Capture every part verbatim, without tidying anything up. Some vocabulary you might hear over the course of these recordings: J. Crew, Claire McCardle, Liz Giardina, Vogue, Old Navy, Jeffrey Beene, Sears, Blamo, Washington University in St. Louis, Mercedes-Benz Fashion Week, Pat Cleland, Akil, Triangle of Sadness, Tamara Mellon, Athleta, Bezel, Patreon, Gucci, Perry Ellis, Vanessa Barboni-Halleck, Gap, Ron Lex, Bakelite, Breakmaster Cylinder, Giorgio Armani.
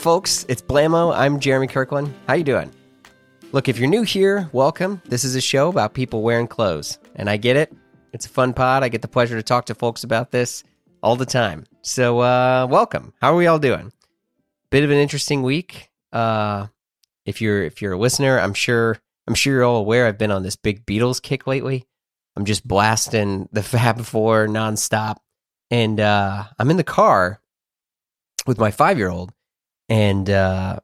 folks, it's Blamo. I'm Jeremy Kirkland. How you doing? Look, if you're new here, welcome. This is a show about people wearing clothes, and I get it. It's a fun pod. I get the pleasure to talk to folks about this all the time. So uh, welcome. How are we all doing? Bit of an interesting week. Uh, if you're if you're a listener, I'm sure I'm sure you're all aware I've been on this big Beatles kick lately. I'm just blasting the Fab Four nonstop, and uh, I'm in the car with my five-year-old, and uh,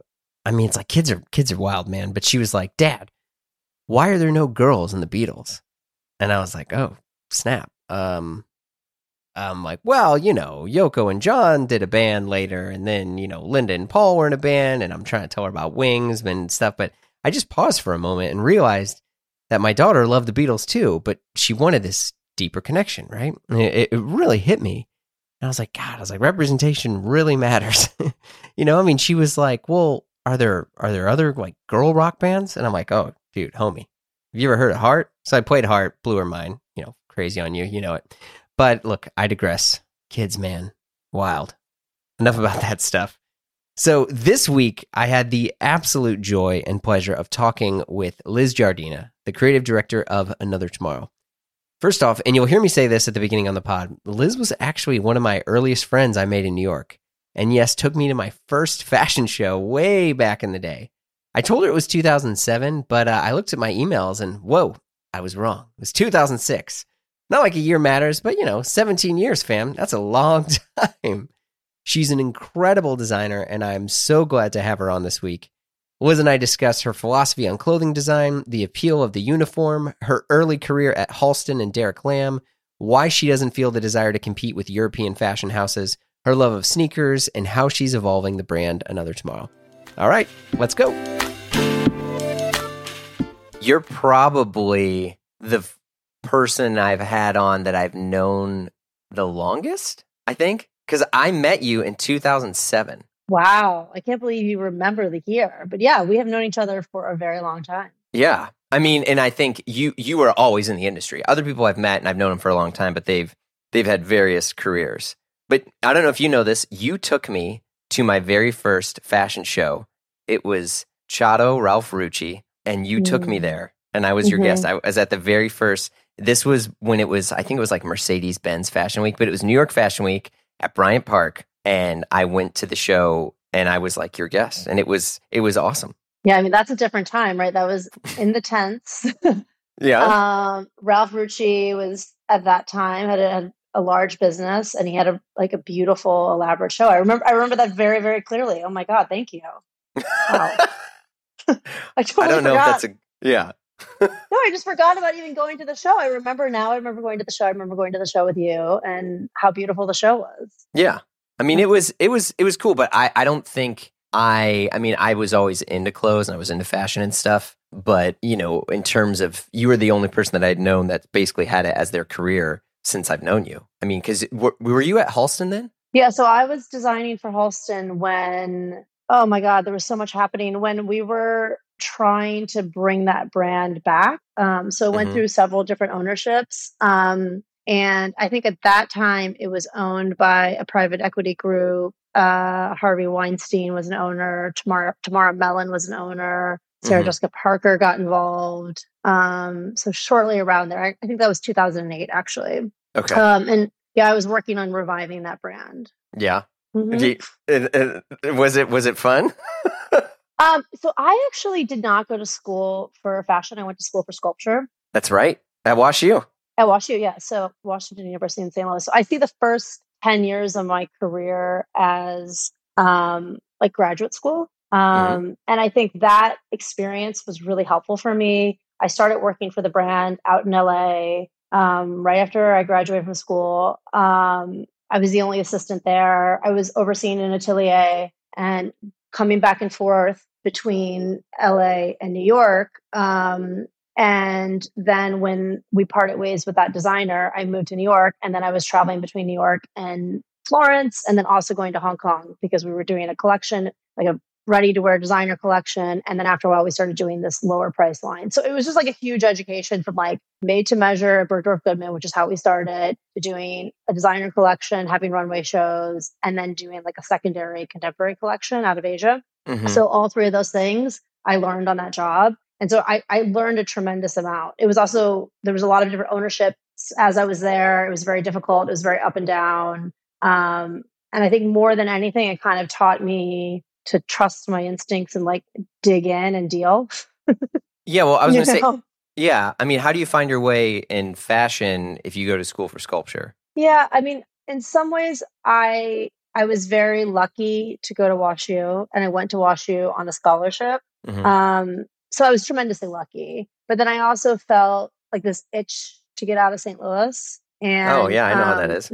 I mean, it's like kids are kids are wild, man. But she was like, "Dad, why are there no girls in the Beatles?" And I was like, "Oh, snap!" Um, I'm like, "Well, you know, Yoko and John did a band later, and then you know, Linda and Paul were in a band." And I'm trying to tell her about Wings and stuff, but I just paused for a moment and realized that my daughter loved the Beatles too, but she wanted this deeper connection, right? It, it really hit me. And I was like, God, I was like, representation really matters. You know, I mean, she was like, well, are there are there other like girl rock bands? And I'm like, oh, dude, homie, have you ever heard of Heart? So I played Heart, blew her mind, you know, crazy on you, you know it. But look, I digress. Kids, man, wild. Enough about that stuff. So this week, I had the absolute joy and pleasure of talking with Liz Giardina, the creative director of Another Tomorrow. First off, and you'll hear me say this at the beginning on the pod, Liz was actually one of my earliest friends I made in New York. And yes, took me to my first fashion show way back in the day. I told her it was two thousand seven, but uh, I looked at my emails and whoa, I was wrong. It was two thousand six. Not like a year matters, but you know, seventeen years, fam. That's a long time. She's an incredible designer, and I'm so glad to have her on this week. Liz and I discuss her philosophy on clothing design, the appeal of the uniform, her early career at Halston and Derek Lam, why she doesn't feel the desire to compete with European fashion houses, her love of sneakers, and how she's evolving the brand Another Tomorrow. All right, let's go. You're probably the f- person I've had on that I've known the longest, I think, because I met you in two thousand seven. Wow. I can't believe you remember the year. But yeah, we have known each other for a very long time. Yeah. I mean, and I think you you were always in the industry. Other people I've met and I've known them for a long time, but they've they've had various careers. But I don't know if you know this. You took me to my very first fashion show. It was Chado Ralph Rucci, and you mm-hmm. took me there. And I was your mm-hmm. guest. I was at the very first. This was when it was, I think it was like Mercedes-Benz Fashion Week, but it was New York Fashion Week at Bryant Park. And I went to the show and I was like your guest. And it was it was awesome. Yeah, I mean, that's a different time, right? That was in the tents. Yeah. Um, Ralph Rucci was, at that time, had a, had a large business, and he had a like a beautiful, elaborate show. I remember I remember that very, very clearly. Oh, my God. Thank you. Wow. I totally I don't know forgot. If that's a... Yeah. No, I just forgot about even going to the show. I remember now. I remember going to the show. I remember going to the show with you and how beautiful the show was. Yeah. I mean, it was, it was, it was cool, but I, I don't think I, I mean, I was always into clothes and I was into fashion and stuff, but you know, in terms of, you were the only person that I'd known that basically had it as their career since I've known you. I mean, cause w- were you at Halston then? Yeah. So I was designing for Halston when, oh my God, there was so much happening when we were trying to bring that brand back. Um, so it went mm-hmm. through several different ownerships. Um, And I think at that time it was owned by a private equity group. Uh, Harvey Weinstein was an owner. Tamara, Tamara Mellon was an owner. Sarah mm-hmm. Jessica Parker got involved. Um, so shortly around there, I, I think that was two thousand eight actually. Okay. Um, and yeah, I was working on reviving that brand. Yeah. Mm-hmm. You, it, it, was it, was it fun? um, so I actually did not go to school for fashion. I went to school for sculpture. That's right. At Wash U. At Wash U, yeah. So Washington University in Saint Louis. So I see the first ten years of my career as um, like graduate school. Um, mm-hmm. And I think that experience was really helpful for me. I started working for the brand out in L A um, right after I graduated from school. Um, I was the only assistant there. I was overseeing an atelier and coming back and forth between L A and New York. Um, And then when we parted ways with that designer, I moved to New York, and then I was traveling between New York and Florence, and then also going to Hong Kong because we were doing a collection, like a ready-to-wear designer collection. And then after a while, we started doing this lower price line. So it was just like a huge education from like made to measure at Bergdorf Goodman, which is how we started, to doing a designer collection, having runway shows, and then doing like a secondary contemporary collection out of Asia. Mm-hmm. So all three of those things I learned on that job. And so I, I learned a tremendous amount. It was also, there was a lot of different ownerships as I was there. It was very difficult. It was very up and down. Um, and I think more than anything, it kind of taught me to trust my instincts and like dig in and deal. Yeah, well, I was going to say, yeah. I mean, how do you find your way in fashion if you go to school for sculpture? Yeah, I mean, in some ways, I I was very lucky to go to WashU, and I went to WashU on a scholarship. Mm-hmm. Um, so I was tremendously lucky. But then I also felt like this itch to get out of Saint Louis. And oh yeah, I know um, how that is.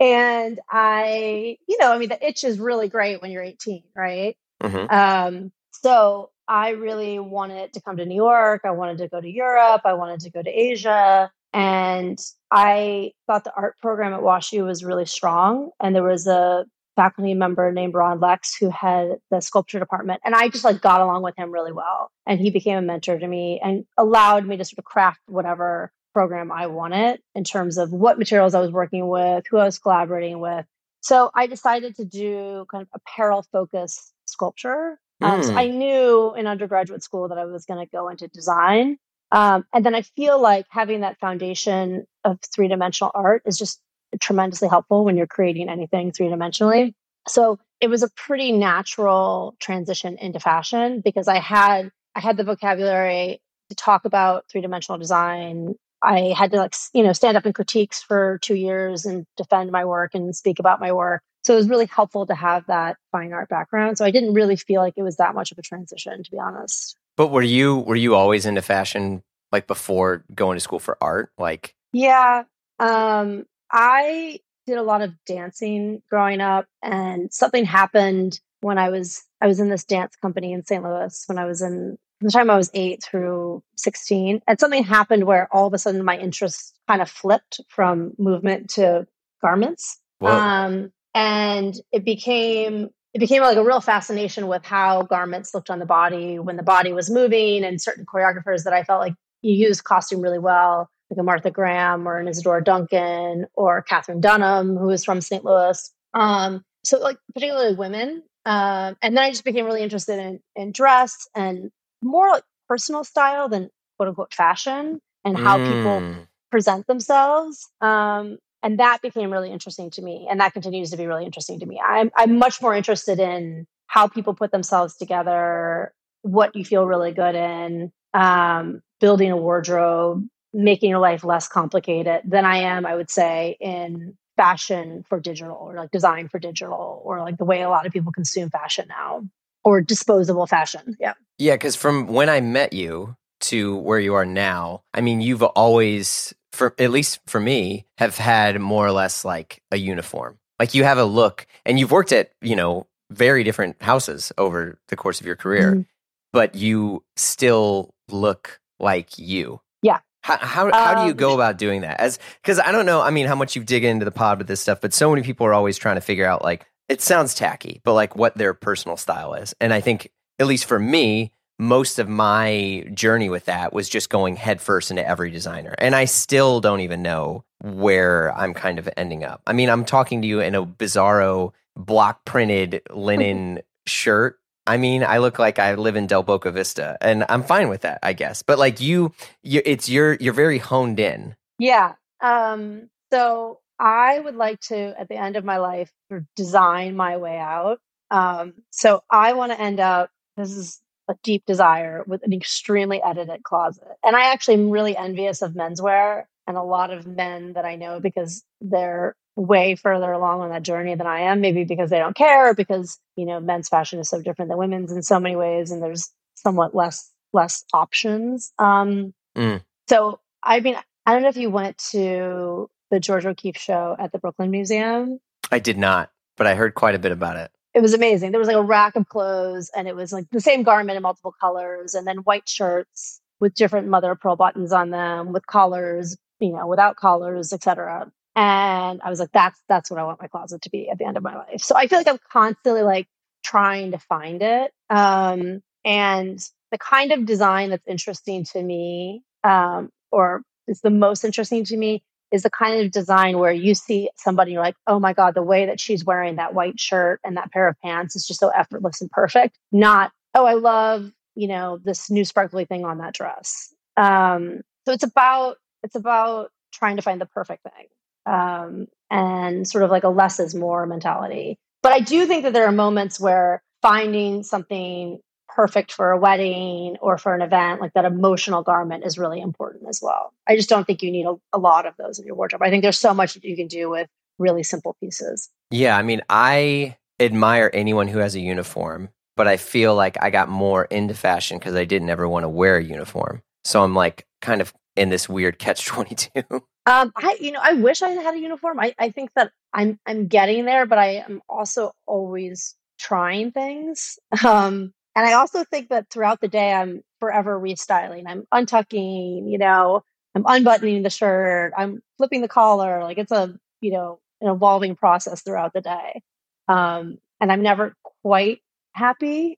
And I, you know, I mean, the itch is really great when you're eighteen, right? Mm-hmm. Um, so I really wanted to come to New York. I wanted to go to Europe. I wanted to go to Asia. And I thought the art program at WashU was really strong. And there was a faculty member named Ron Lex who had the sculpture department. And I just like got along with him really well. And he became a mentor to me and allowed me to sort of craft whatever program I wanted in terms of what materials I was working with, who I was collaborating with. So I decided to do kind of apparel focused sculpture. Mm. Um, so I knew in undergraduate school that I was going to go into design. Um, and then I feel like having that foundation of three-dimensional art is just tremendously helpful when you're creating anything three-dimensionally. So it was a pretty natural transition into fashion because I had I had the vocabulary to talk about three-dimensional design. I had to like, you know, stand up in critiques for two years and defend my work and speak about my work. So it was really helpful to have that fine art background. So I didn't really feel like it was that much of a transition, to be honest. But were you were you always into fashion, like before going to school for art? Like, yeah, um, I did a lot of dancing growing up, and something happened when I was I was in this dance company in Saint Louis when I was in. From the time I was eight through sixteen, and something happened where all of a sudden my interest kind of flipped from movement to garments. Um, and it became, it became like a real fascination with how garments looked on the body when the body was moving, and certain choreographers that I felt like you used costume really well, like a Martha Graham or an Isadora Duncan or Katherine Dunham, who was from Saint Louis. Um, so like particularly women. Um, and then I just became really interested in, in dress and more like personal style than quote unquote fashion and how mm. people present themselves. Um, and that became really interesting to me. And that continues to be really interesting to me. I'm, I'm much more interested in how people put themselves together, what you feel really good in, um, building a wardrobe, making your life less complicated than I am, I would say, in fashion for digital or like design for digital or like the way a lot of people consume fashion now. Or disposable fashion. Yeah. Yeah. Cause from when I met you to where you are now, I mean, you've always, for at least for me, have had more or less like a uniform. Like you have a look, and you've worked at, you know, very different houses over the course of your career, mm-hmm. but you still look like you. Yeah. How how, how um, do you go about doing that? As because I don't know, I mean, how much you dig into the pod with this stuff, but so many people are always trying to figure out like, it sounds tacky, but like what their personal style is. And I think, at least for me, most of my journey with that was just going headfirst into every designer. And I still don't even know where I'm kind of ending up. I mean, I'm talking to you in a bizarro block printed linen shirt. I mean, I look like I live in Del Boca Vista, and I'm fine with that, I guess. But like you, you it's you're, you're very honed in. Yeah. Um, so... I would like to, at the end of my life, design my way out. Um, so I want to end up, this is a deep desire, with an extremely edited closet. And I actually am really envious of menswear and a lot of men that I know, because they're way further along on that journey than I am, maybe because they don't care, because, you know, men's fashion is so different than women's in so many ways. And there's somewhat less, less options. Um, mm. So, I mean, I don't know if you went to the George O'Keefe show at the Brooklyn Museum. I did not, but I heard quite a bit about it. It was amazing. There was like a rack of clothes, and it was like the same garment in multiple colors, and then white shirts with different mother of pearl buttons on them, with collars, you know, without collars, et cetera. And I was like, that's that's what I want my closet to be at the end of my life. So I feel like I'm constantly like trying to find it. Um, and the kind of design that's interesting to me, um, or is the most interesting to me, is the kind of design where you see somebody, you're like, oh my God, the way that she's wearing that white shirt and that pair of pants is just so effortless and perfect. Not, oh, I love, you know, this new sparkly thing on that dress. Um, so it's about, it's about trying to find the perfect thing. Um, and sort of like a less is more mentality. But I do think that there are moments where finding something perfect for a wedding or for an event, like that emotional garment is really important as well. I just don't think you need a, a lot of those in your wardrobe. I think there's so much that you can do with really simple pieces. Yeah. I mean, I admire anyone who has a uniform, but I feel like I got more into fashion because I didn't ever want to wear a uniform. So I'm like kind of in this weird catch twenty-two. Um, I, you know, I wish I had a uniform. I, I think that I'm, I'm getting there, but I am also always trying things. Um, And I also think that throughout the day, I'm forever restyling. I'm untucking, you know, I'm unbuttoning the shirt. I'm flipping the collar. Like it's a, you know, an evolving process throughout the day. Um, and I'm never quite happy.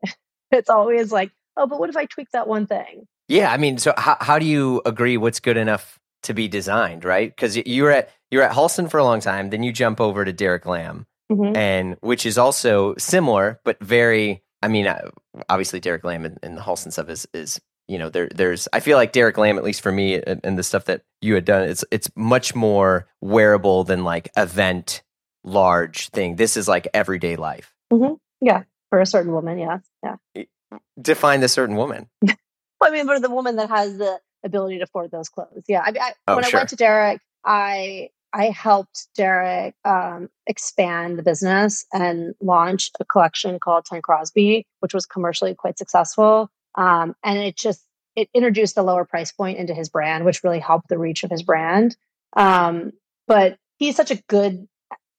It's always like, oh, but what if I tweak that one thing? Yeah. I mean, so how, how do you agree what's good enough to be designed, right? Because you're at, you're at Halston for a long time. Then you jump over to Derek Lam, mm-hmm. and which is also similar, but very... I mean, obviously, Derek Lam and, and the Halston stuff is, is you know, there. There's. I feel like Derek Lam, at least for me, and, and the stuff that you had done, it's it's much more wearable than like event large thing. This is like everyday life. Mm-hmm. Yeah, for a certain woman. Yeah, yeah. Define the certain woman. Well, I mean, for the woman that has the ability to afford those clothes. Yeah. I, I, oh, when sure. I went to Derek, I I helped Derek um, expand the business and launch a collection called Ten Crosby, which was commercially quite successful. Um, and it just, it introduced a lower price point into his brand, which really helped the reach of his brand. Um, but he's such a good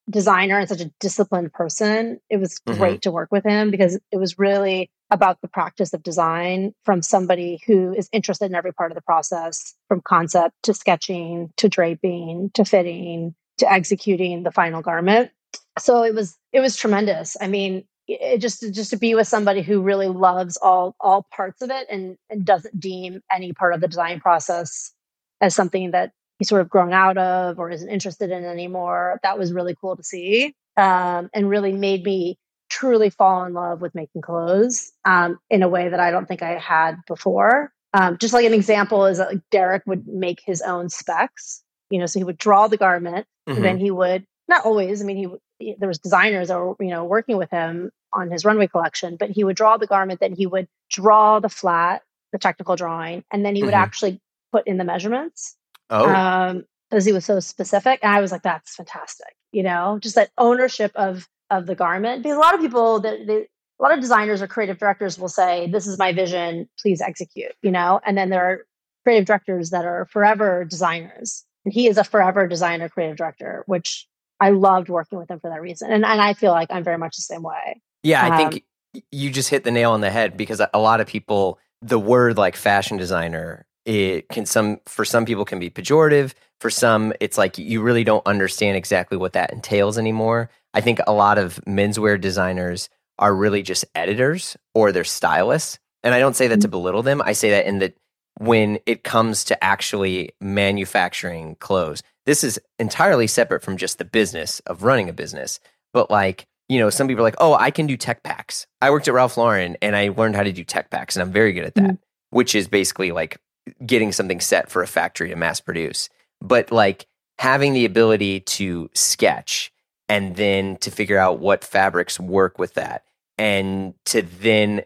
designer and such a disciplined person. It was mm-hmm. great to work with him because it was really about the practice of design from somebody who is interested in every part of the process, from concept to sketching, to draping, to fitting, to executing the final garment. So it was, it was tremendous. I mean, it just, just to be with somebody who really loves all, all parts of it and, and doesn't deem any part of the design process as something that he's sort of grown out of or isn't interested in anymore. That was really cool to see. Um, and really made me truly fall in love with making clothes um, in a way that I don't think I had before. Um, just like an example is that like, Derek would make his own specs, you know, so he would draw the garment mm-hmm. and then he would, not always, I mean, he there was designers that were, you know, working with him on his runway collection, but he would draw the garment, then he would draw the flat, the technical drawing, and then he mm-hmm. would actually put in the measurements. Oh. Um, because he was so specific. And I was like, that's fantastic. You know, just that ownership of of the garment, because a lot of people that they, a lot of designers or creative directors will say, this is my vision, please execute, you know? And then there are creative directors that are forever designers, and he is a forever designer, creative director, which I loved working with him for that reason. And, and I feel like I'm very much the same way. Yeah. I um, think you just hit the nail on the head, because a lot of people, the word like fashion designer, it can some, for some people can be pejorative. For some, it's like, you really don't understand exactly what that entails anymore. I think a lot of menswear designers are really just editors or they're stylists. And I don't say that to belittle them. I say that in that when it comes to actually manufacturing clothes, this is entirely separate from just the business of running a business. But like, you know, some people are like, oh, I can do tech packs. I worked at Ralph Lauren and I learned how to do tech packs and I'm very good at that, mm-hmm. which is basically like getting something set for a factory to mass produce. But like having the ability to sketch and then to figure out what fabrics work with that, and to then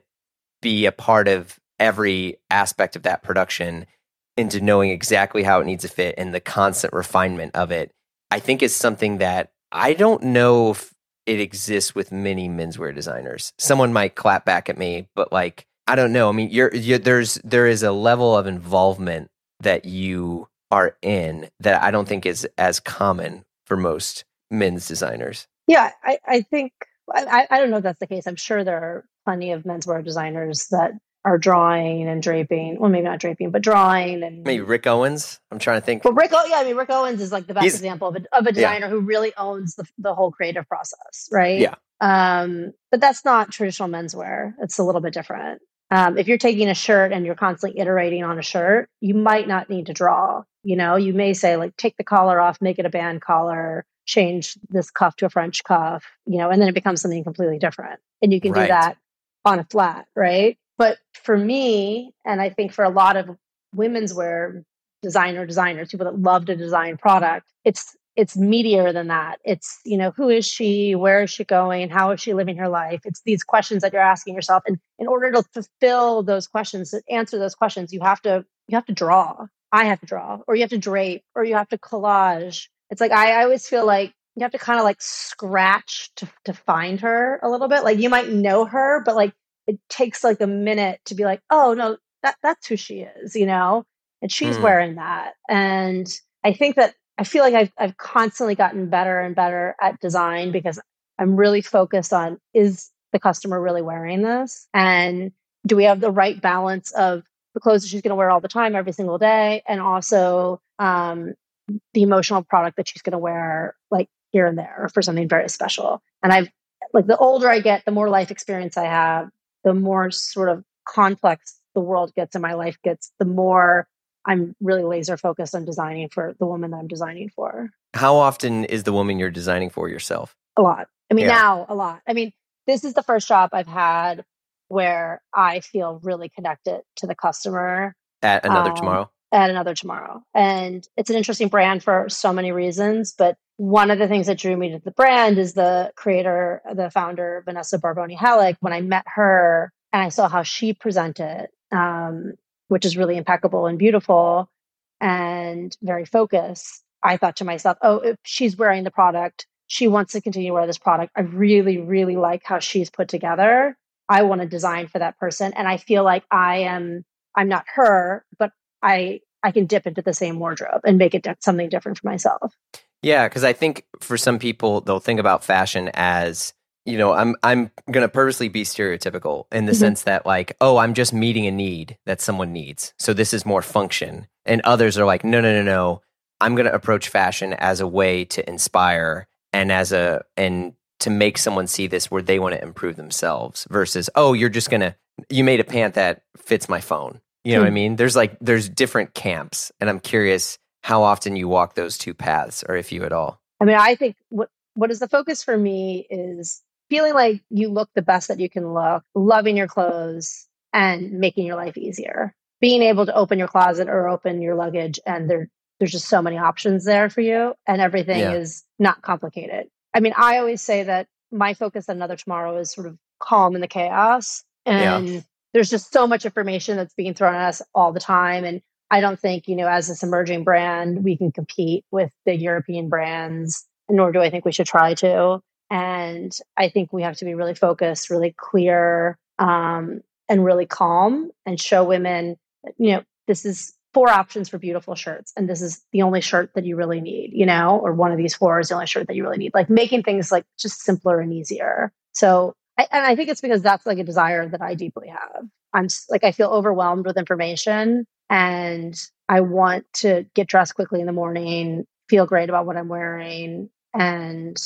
be a part of every aspect of that production into knowing exactly how it needs to fit and the constant refinement of it, I think is something that I don't know if it exists with many menswear designers. Someone might clap back at me, but like, I don't know. I mean, you're, you're, there's there is a level of involvement that you are in that I don't think is as common for most men's designers. Yeah, I, I think, I, I don't know if that's the case. I'm sure there are plenty of menswear designers that are drawing and draping. Well, maybe not draping, but drawing. And maybe Rick Owens. I'm trying to think. Well, Rick, oh, yeah, I mean, Rick Owens is like the best example of a, of a designer yeah. who really owns the, the whole creative process, right? Yeah. Um, but that's not traditional menswear. It's a little bit different. Um, if you're taking a shirt and you're constantly iterating on a shirt, you might not need to draw. You know, you may say like, take the collar off, make it a band collar, change this cuff to a French cuff, you know, and then it becomes something completely different. And you can right. do that on a flat, right? But for me, and I think for a lot of women's wear designer designers, people that love to design product, it's it's meatier than that. It's, you know, who is she? Where is she going? How is she living her life? It's these questions that you're asking yourself. And in order to fulfill those questions, to answer those questions, you have to, you have to draw. I have to draw, or you have to drape, or you have to collage. It's like, I, I always feel like you have to kind of like scratch to, to find her a little bit. Like you might know her, but like, it takes like a minute to be like, oh no, that that's who she is, you know, and she's mm. wearing that. And I think that, I feel like I've I've constantly gotten better and better at design because I'm really focused on, is the customer really wearing this? And do we have the right balance of the clothes that she's going to wear all the time, every single day, and also um, the emotional product that she's going to wear like here and there for something very special. And I've, like, the older I get, the more life experience I have, the more sort of complex the world gets and my life gets, the more I'm really laser focused on designing for the woman that I'm designing for. How often is the woman you're designing for yourself? A lot. I mean, yeah. now a lot. I mean, this is the first job I've had where I feel really connected to the customer. At Another um, Tomorrow? At Another Tomorrow. And it's an interesting brand for so many reasons. But one of the things that drew me to the brand is the creator, the founder, Vanessa Barboni-Halleck. When I met her and I saw how she presented, um, which is really impeccable and beautiful and very focused, I thought to myself, oh, if she's wearing the product, she wants to continue to wear this product. I really, really like how she's put together. I want to design for that person. And I feel like I am, I'm not her, but I, I can dip into the same wardrobe and make it di- something different for myself. Yeah. Cause I think for some people, they'll think about fashion as, you know, I'm I'm going to purposely be stereotypical in the mm-hmm. sense that like, oh, I'm just meeting a need that someone needs. So this is more function. And others are like, no, no, no, no. I'm going to approach fashion as a way to inspire and as a and to make someone see this where they want to improve themselves versus, oh, you're just going to, you made a pant that fits my phone. You know mm-hmm. what I mean? There's like, there's different camps. And I'm curious how often you walk those two paths, or if you at all. I mean, I think what what is the focus for me is feeling like you look the best that you can look, loving your clothes and making your life easier. Being able to open your closet or open your luggage and there, there's just so many options there for you and everything yeah. is not complicated. I mean, I always say that my focus on Another Tomorrow is sort of calm in the chaos. And yeah. there's just so much information that's being thrown at us all the time. And I don't think, you know, as this emerging brand, we can compete with big European brands, nor do I think we should try to. And I think we have to be really focused, really clear, um, and really calm, and show women, you know, this is four options for beautiful shirts. And this is the only shirt that you really need, you know, or one of these four is the only shirt that you really need, like making things like just simpler and easier. So, I, and I think it's because that's like a desire that I deeply have. I'm like, I feel overwhelmed with information and I want to get dressed quickly in the morning, feel great about what I'm wearing, and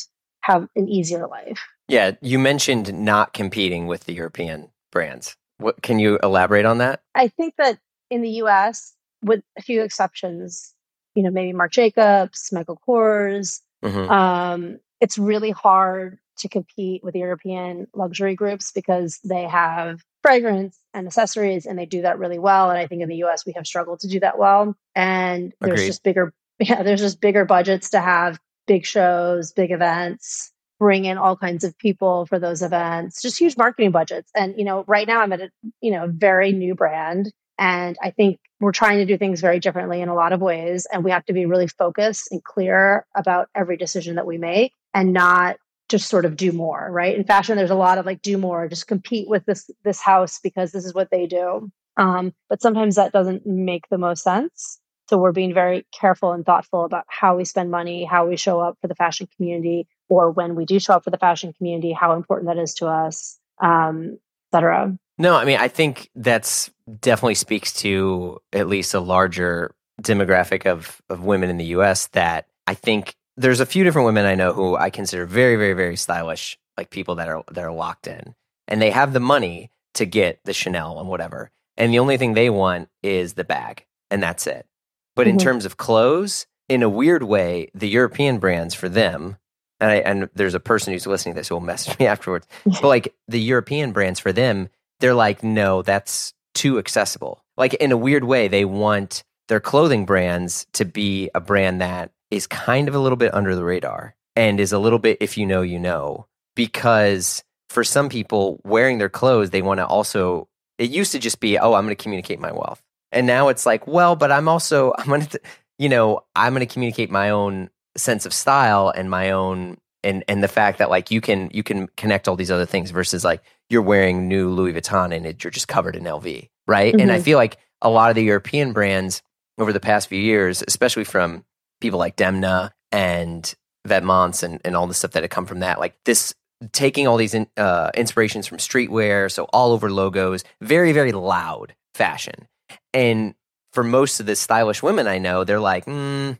have an easier life. Yeah. You mentioned not competing with the European brands. What, can you elaborate on that? I think that in the U S, with a few exceptions, you know, maybe Marc Jacobs, Michael Kors, mm-hmm. um, it's really hard to compete with European luxury groups because they have fragrance and accessories and they do that really well. And I think in the U S, we have struggled to do that well. And there's Agreed. just bigger, yeah, there's just bigger budgets to have big shows, big events, bring in all kinds of people for those events, just huge marketing budgets. And, you know, right now I'm at a, you know, very new brand. And I think we're trying to do things very differently in a lot of ways. And we have to be really focused and clear about every decision that we make and not just sort of do more, right? In fashion, there's a lot of like, do more, just compete with this, this house because this is what they do. Um, but sometimes that doesn't make the most sense. So we're being very careful and thoughtful about how we spend money, how we show up for the fashion community, or when we do show up for the fashion community, how important that is to us, um, et cetera. No, I mean, I think that's definitely speaks to at least a larger demographic of, of women in the U S that I think there's a few different women I know who I consider very, very, very stylish like people that are that are locked in, and they have the money to get the Chanel and whatever, and the only thing they want is the bag, and that's it. But mm-hmm. in terms of clothes, in a weird way, the European brands for them, and, I, and there's a person who's listening to this who will message me afterwards, but like the European brands for them, they're like, no, that's too accessible. Like in a weird way, they want their clothing brands to be a brand that is kind of a little bit under the radar and is a little bit, if you know, you know, because for some people wearing their clothes, they want to also, it used to just be, oh, I'm going to communicate my wealth. And now it's like, well, but I'm also, I'm going to, you know, I'm going to communicate my own sense of style and my own, and and the fact that like you can, you can connect all these other things versus like you're wearing new Louis Vuitton and it, you're just covered in L V, right? Mm-hmm. And I feel like a lot of the European brands over the past few years, especially from people like Demna and Vetements and, and all the stuff that had come from that, like this, taking all these in, uh, inspirations from streetwear, so all over logos, very, very loud fashion. And for most of the stylish women I know, they're like, mm,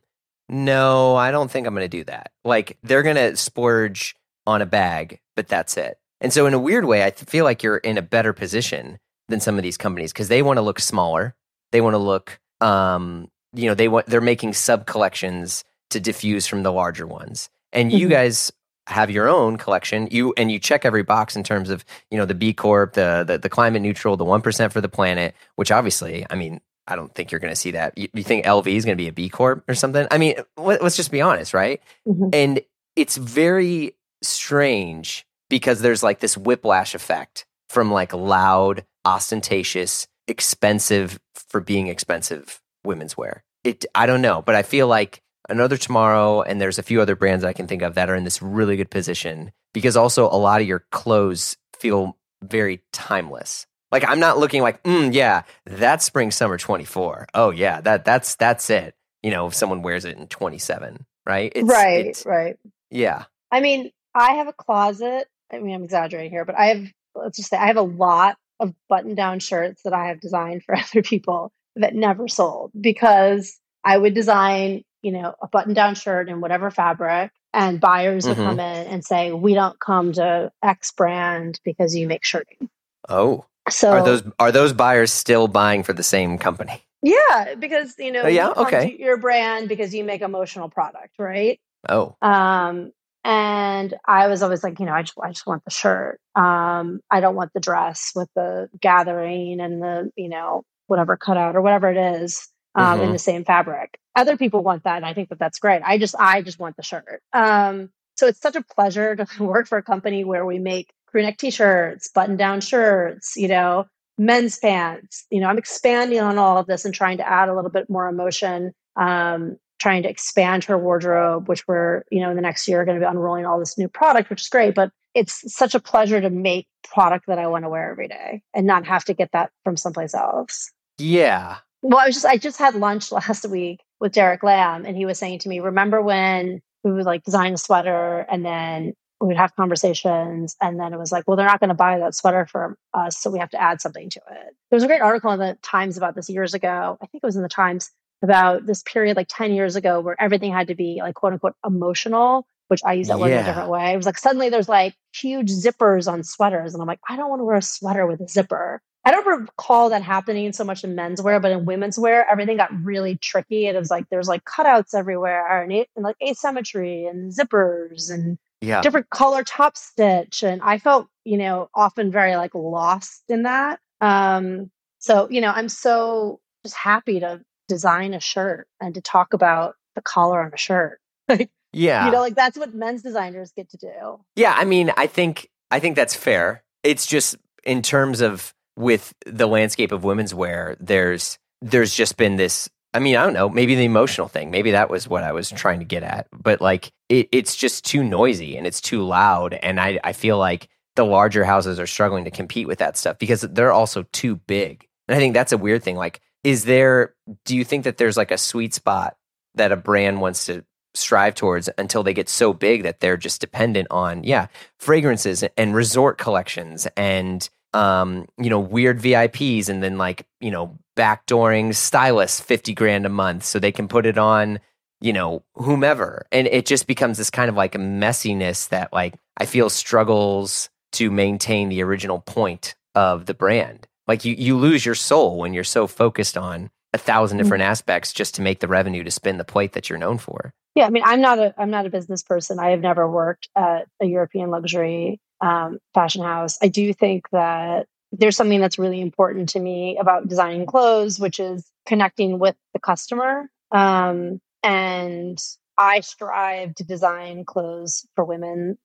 no, I don't think I'm going to do that. Like they're going to splurge on a bag, but that's it. And so in a weird way, I feel like you're in a better position than some of these companies because they want to look smaller. They want to look, um, you know, they want, they're making sub collections to diffuse from the larger ones. And mm-hmm. you guys have your own collection. You and you check every box in terms of, you know, the B Corp, the the, the climate neutral, the one percent for the planet, which obviously, I mean, I don't think you're going to see that. You, you think L V is going to be a B Corp or something? I mean, let, let's just be honest, right? Mm-hmm. And it's very strange because there's like this whiplash effect from like loud, ostentatious, expensive for being expensive women's wear. It, I don't know, but I feel like Another Tomorrow, and there's a few other brands I can think of that are in this really good position because also a lot of your clothes feel very timeless. Like I'm not looking like, mm, yeah, that's spring summer twenty-four. Oh yeah, that that's that's it. You know, if someone wears it in twenty-seven, right? It's, right, it's, right. Yeah. I mean, I have a closet. I mean, I'm exaggerating here, but I have, let's just say I have a lot of button-down shirts that I have designed for other people that never sold because I would design, you know, a button-down shirt in whatever fabric, and buyers mm-hmm. would come in and say, "We don't come to X brand because you make shirting." Oh, so are those are those buyers still buying for the same company? Yeah, because you know, oh, yeah, you okay, come to your brand because you make emotional product, right? Oh, um, and I was always like, you know, I just I just want the shirt. Um, I don't want the dress with the gathering and the, you know, whatever cutout or whatever it is. Um, mm-hmm. in the same fabric. Other people want that, and I think that that's great. I just, I just want the shirt. Um, so it's such a pleasure to work for a company where we make crew neck t-shirts, button-down shirts, you know, men's pants. You know, I'm expanding on all of this and trying to add a little bit more emotion. Um, trying to expand her wardrobe, which we're, you know, in the next year going to be unrolling all this new product, which is great. But it's such a pleasure to make product that I want to wear every day and not have to get that from someplace else. Yeah. Well, I was just I just had lunch last week with Derek Lam, and he was saying to me, remember when we would like design a sweater and then we would have conversations and then it was like, well, they're not going to buy that sweater from us, so we have to add something to it. There was a great article in the Times about this years ago. I think it was in the Times about this period like ten years ago where everything had to be like quote unquote emotional, which I use that word yeah. in a different way. It was like suddenly there's like huge zippers on sweaters and I'm like, I don't want to wear a sweater with a zipper. I don't recall that happening so much in menswear, but in womenswear, everything got really tricky. It was like there's like cutouts everywhere, and, and like asymmetry, and zippers, and yeah. different color top stitch. And I felt, you know, often very like lost in that. Um, so, you know, I'm so just happy to design a shirt and to talk about the collar on a shirt. Like, yeah, you know, like that's what men's designers get to do. Yeah, I mean, I think I think that's fair. It's just in terms of, with the landscape of women's wear, there's there's just been this, I mean, I don't know, maybe the emotional thing. Maybe that was what I was trying to get at. But like, it, it's just too noisy and it's too loud. And I, I feel like the larger houses are struggling to compete with that stuff because they're also too big. And I think that's a weird thing. Like, is there, do you think that there's like a sweet spot that a brand wants to strive towards until they get so big that they're just dependent on, yeah, fragrances and resort collections and, Um, you know, weird V I Ps and then like, you know, backdooring stylists fifty grand a month so they can put it on, you know, whomever. And it just becomes this kind of like a messiness that like I feel struggles to maintain the original point of the brand. Like you, you lose your soul when you're so focused on a thousand different mm-hmm. aspects just to make the revenue to spin the plate that you're known for. Yeah, I mean, I'm not a I'm not a business person. I have never worked at a European luxury um, fashion house. I do think that there's something that's really important to me about designing clothes, which is connecting with the customer. Um, and I strive to design clothes for women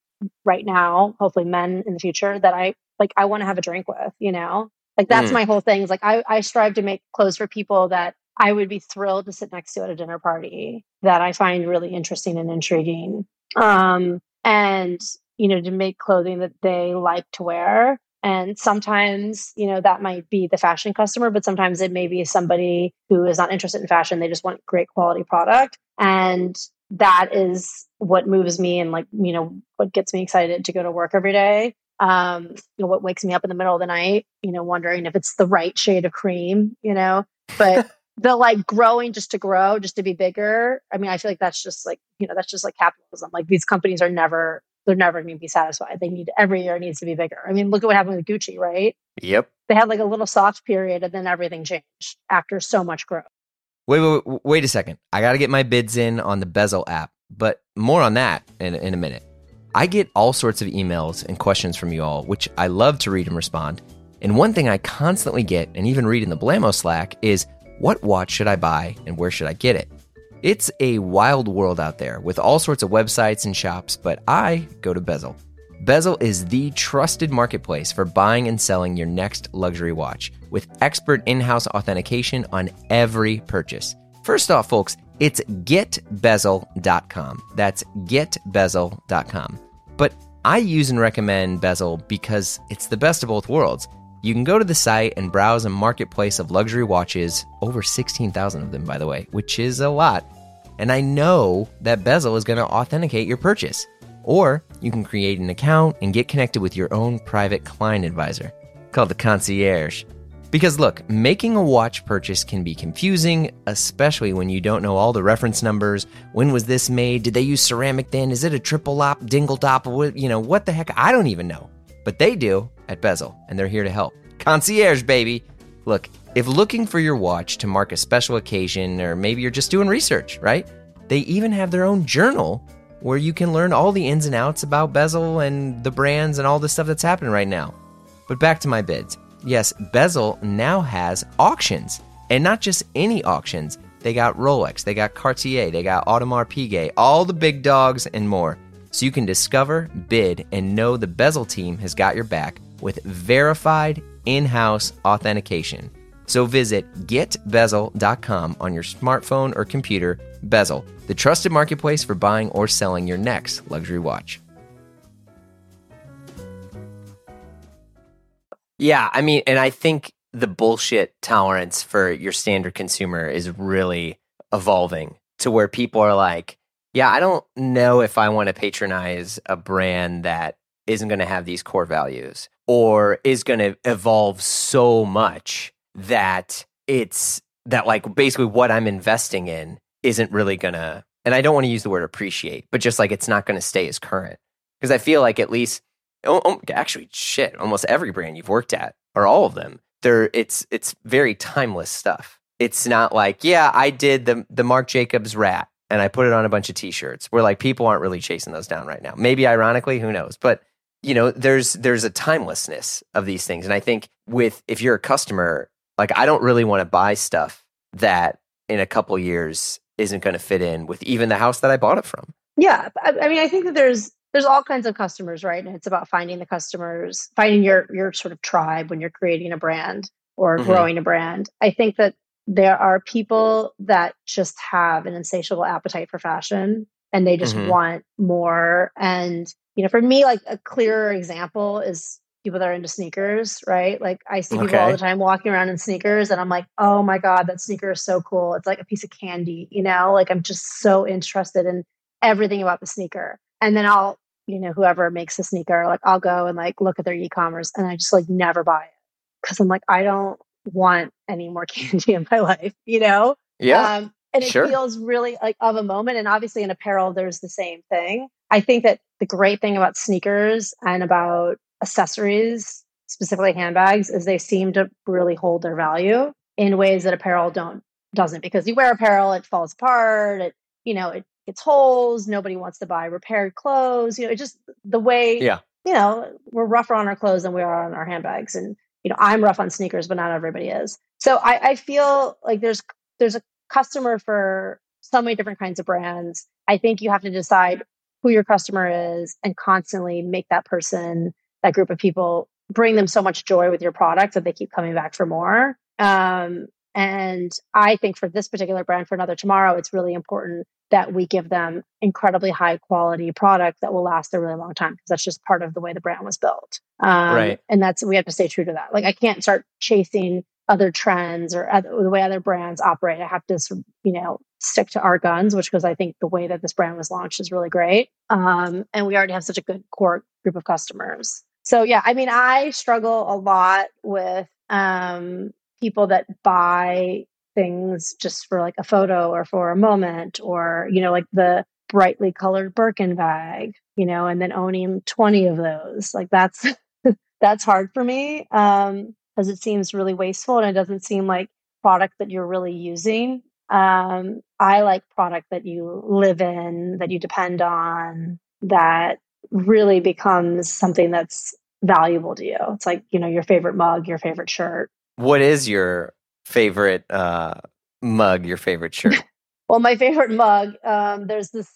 right now, hopefully men in the future, that I like. I want to have a drink with, you know, like that's mm. my whole thing. Is like I, I strive to make clothes for people that I would be thrilled to sit next to at a dinner party that I find really interesting and intriguing. Um, and, you know, to make clothing that they like to wear. And sometimes, you know, that might be the fashion customer, but sometimes it may be somebody who is not interested in fashion. They just want great quality product. And that is what moves me and like, you know, what gets me excited to go to work every day. Um, you know, what wakes me up in the middle of the night, you know, wondering if it's the right shade of cream, you know, but the like growing just to grow, just to be bigger. I mean, I feel like that's just like, you know, that's just like capitalism. Like these companies are never... they're never going to be satisfied. They need every year needs to be bigger. I mean, look at what happened with Gucci, right? Yep. They had like a little soft period and then everything changed after so much growth. Wait, wait, wait a second. I got to get my bids in on the Bezel app, but more on that in, in a minute. I get all sorts of emails and questions from you all, which I love to read and respond. And one thing I constantly get and even read in the Blamo Slack is what watch should I buy and where should I get it? It's a wild world out there with all sorts of websites and shops, but I go to Bezel. Bezel is the trusted marketplace for buying and selling your next luxury watch with expert in-house authentication on every purchase. First off, folks, it's get bezel dot com. That's get bezel dot com. But I use and recommend Bezel because it's the best of both worlds. You can go to the site and browse a marketplace of luxury watches, over sixteen thousand of them, by the way, which is a lot. And I know that Bezel is going to authenticate your purchase. Or you can create an account and get connected with your own private client advisor, called the concierge. Because look, making a watch purchase can be confusing, especially when you don't know all the reference numbers. When was this made? Did they use ceramic then? Is it a triple lop, dingle dop? You know, what the heck? I don't even know. But they do. At Bezel, and they're here to help. Concierge, baby! Look, if looking for your watch to mark a special occasion, or maybe you're just doing research, right? They even have their own journal where you can learn all the ins and outs about Bezel and the brands and all the stuff that's happening right now. But back to my bids. Yes, Bezel now has auctions, and not just any auctions. They got Rolex, they got Cartier, they got Audemars Piguet, all the big dogs and more. So you can discover, bid, and know the Bezel team has got your back with verified in-house authentication. So visit get bezel dot com on your smartphone or computer. Bezel, the trusted marketplace for buying or selling your next luxury watch. Yeah, I mean, and I think the bullshit tolerance for your standard consumer is really evolving to where people are like, yeah, I don't know if I want to patronize a brand that isn't going to have these core values, or is going to evolve so much that it's that like basically what I'm investing in isn't really going to, and I don't want to use the word appreciate, but just like it's not going to stay as current. Because I feel like at least, oh, oh, actually, shit, almost every brand you've worked at, or all of them, they're it's it's very timeless stuff. It's not like, yeah, I did the the Marc Jacobs rat and I put it on a bunch of t-shirts. Where like people aren't really chasing those down right now. Maybe ironically, who knows? But you know, there's there's a timelessness of these things. And I think with if you're a customer, like I don't really want to buy stuff that in a couple years isn't going to fit in with even the house that I bought it from. Yeah. I, I mean, I think that there's there's all kinds of customers, right? And it's about finding the customers, finding your your sort of tribe when you're creating a brand or mm-hmm. growing a brand. I think that there are people that just have an insatiable appetite for fashion and they just mm-hmm. want more. And you know, for me, like a clearer example is people that are into sneakers, right? Like I see people okay. all the time walking around in sneakers and I'm like, oh my God, that sneaker is so cool. It's like a piece of candy, you know, like I'm just so interested in everything about the sneaker. And then I'll, you know, whoever makes a sneaker, like I'll go and like look at their e-commerce and I just like never buy it because I'm like, I don't want any more candy in my life, you know? Yeah. Um, And it sure. feels really like of a moment. And obviously in apparel, there's the same thing. I think that the great thing about sneakers and about accessories, specifically handbags, is they seem to really hold their value in ways that apparel don't doesn't. Because you wear apparel, it falls apart. It, you know, it gets holes. Nobody wants to buy repaired clothes. You know, it just the way, yeah. you know, we're rougher on our clothes than we are on our handbags. And, you know, I'm rough on sneakers, but not everybody is. So I, I feel like there's there's a customer for so many different kinds of brands. I think you have to decide who your customer is and constantly make that person, that group of people, bring them so much joy with your product that they keep coming back for more. Um, and I think for this particular brand, for Another Tomorrow, it's really important that we give them incredibly high quality product that will last a really long time, because that's just part of the way the brand was built. Um, right. And that's, we have to stay true to that. Like, I can't start chasing other trends or other, the way other brands operate. I have to, you know, stick to our guns, which, because I think the way that this brand was launched is really great. Um, and we already have such a good core group of customers. So yeah, I mean, I struggle a lot with um, people that buy things just for like a photo or for a moment, or, you know, like the brightly colored Birkin bag, you know, and then owning twenty of those. Like that's, that's hard for me. Um, because it seems really wasteful and it doesn't seem like product that you're really using. Um, I like product that you live in, that you depend on, that really becomes something that's valuable to you. It's like, you know, your favorite mug, your favorite shirt. What is your favorite uh, mug, your favorite shirt? Well, my favorite mug, um, there's this...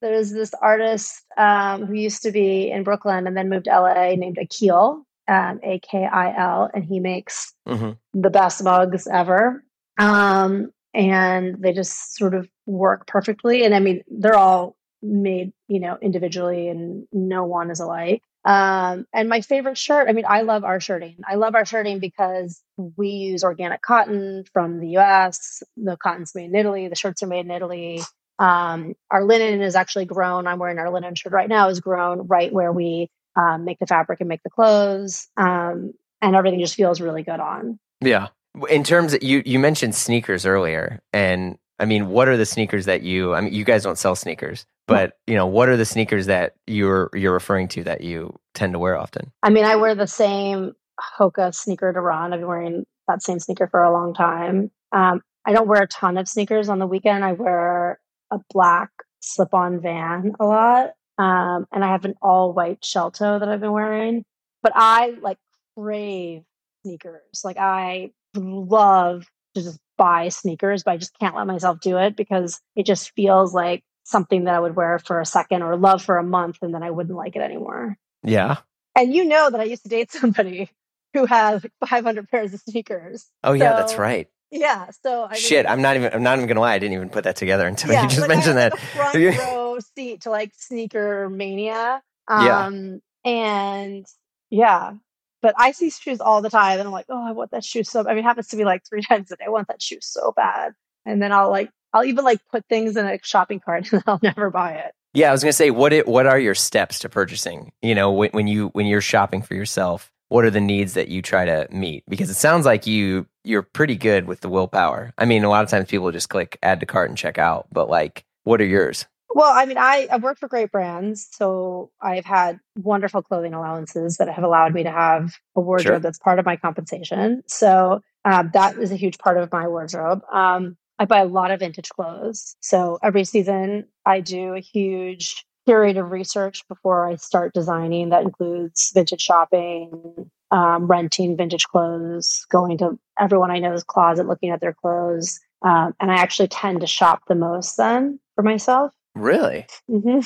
there's this artist um, who used to be in Brooklyn and then moved to L A named Akil. Um, A K I L, and he makes mm-hmm. the best mugs ever. Um, and they just sort of work perfectly. And I mean, they're all made, you know, individually and no one is alike. Um, and my favorite shirt, I mean, I love our shirting. I love our shirting because we use organic cotton from the U S. The cotton's made in Italy. The shirts are made in Italy. Um, our linen is actually grown. I'm wearing our linen shirt right now, is grown right where we Um, make the fabric and make the clothes, um, and everything just feels really good on. Yeah. In terms of, you, you mentioned sneakers earlier, and I mean, what are the sneakers that you, I mean, you guys don't sell sneakers, but you know, what are the sneakers that you're, you're referring to that you tend to wear often? I mean, I wear the same Hoka sneaker to run. I've been wearing that same sneaker for a long time. Um, I don't wear a ton of sneakers on the weekend. I wear a black slip-on Van a lot. Um, and I have an all-white shell toe that I've been wearing. But I, like, crave sneakers. Like, I love to just buy sneakers, but I just can't let myself do it because it just feels like something that I would wear for a second or love for a month, and then I wouldn't like it anymore. Yeah. And you know that I used to date somebody who had like five hundred pairs of sneakers. Oh, yeah, so, that's right. Yeah, so... I mean, Shit, I'm not even I'm not even going to lie. I didn't even put that together until yeah, you just like mentioned that. Front row seat to like sneaker mania. Um, yeah. And yeah, but I see shoes all the time and I'm like, oh, I want that shoe so... I mean, it happens to be like three times a day. I want that shoe so bad. And then I'll like... I'll even like put things in a shopping cart and I'll never buy it. Yeah, I was going to say, what it, what are your steps to purchasing? You know, when, when you, when you're shopping for yourself, what are the needs that you try to meet? Because it sounds like you... you're pretty good with the willpower. I mean, a lot of times people just click add to cart and check out, but like, what are yours? Well, I mean, I, I've worked for great brands, so I've had wonderful clothing allowances that have allowed me to have a wardrobe sure. that's part of my compensation. So uh, that is a huge part of my wardrobe. Um, I buy a lot of vintage clothes. So every season I do a huge period of research before I start designing. That includes vintage shopping, Um, renting vintage clothes, going to everyone I know's closet, looking at their clothes. Um, and I actually tend to shop the most then for myself. Really? Mm-hmm.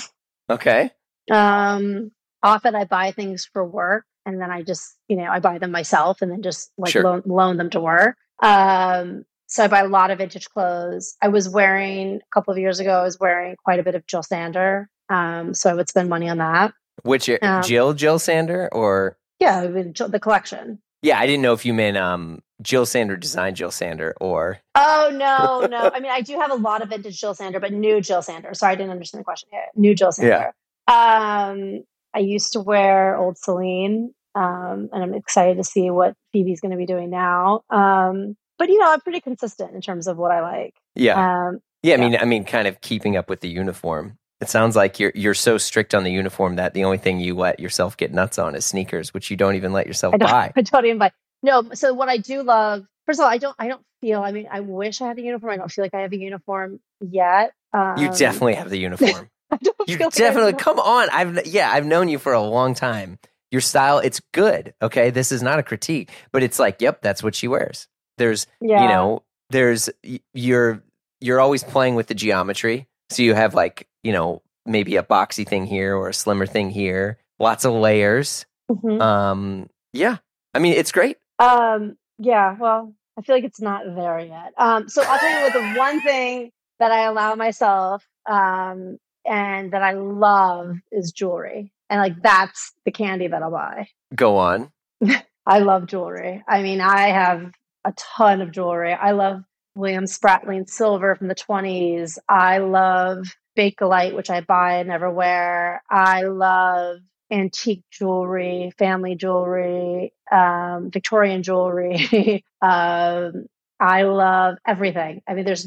Okay. Um, often I buy things for work and then I just, you know, I buy them myself and then just like sure. loan, loan them to work. Um, so I buy a lot of vintage clothes. I was wearing, a couple of years ago, I was wearing quite a bit of Jil Sander. Um, so I would spend money on that. Which, um, Jil, Jil Sander or... Yeah, I mean, the collection. Yeah, I didn't know if you meant um, Jil Sander design Jil Sander or... Oh, no, no. I mean, I do have a lot of vintage Jil Sander, but new Jil Sander. Sorry, I didn't understand the question. New Jil Sander. Yeah. Um, I used to wear old Celine. Um, and I'm excited to see what Phoebe's going to be doing now. Um, but, you know, I'm pretty consistent in terms of what I like. Yeah. Um, yeah. I yeah. mean, I mean, kind of keeping up with the uniform. It sounds like you're you're so strict on the uniform that the only thing you let yourself get nuts on is sneakers, which you don't even let yourself I buy. I don't even buy. No. So what I do love, first of all, I don't, I don't feel, I mean, I wish I had a uniform. I don't feel like I have a uniform yet. Um, you definitely have the uniform. I don't you feel definitely, like come on. I've, yeah, I've known you for a long time. Your style, it's good. Okay. This is not a critique, but it's like, yep, that's what she wears. There's, yeah. you know, there's, you're, you're always playing with the geometry. So you have like, you know, maybe a boxy thing here or a slimmer thing here, lots of layers. Mm-hmm. Um, yeah. I mean, it's great. Um, yeah. Well, I feel like it's not there yet. Um, so I'll tell you what, the one thing that I allow myself, um, and that I love is jewelry. And like, that's the candy that I'll buy. Go on. I love jewelry. I mean, I have a ton of jewelry. I love William Spratling silver from the twenties. I love Bakelite, which I buy and never wear. I love antique jewelry, family jewelry, um, Victorian jewelry. um, I love everything. I mean, there's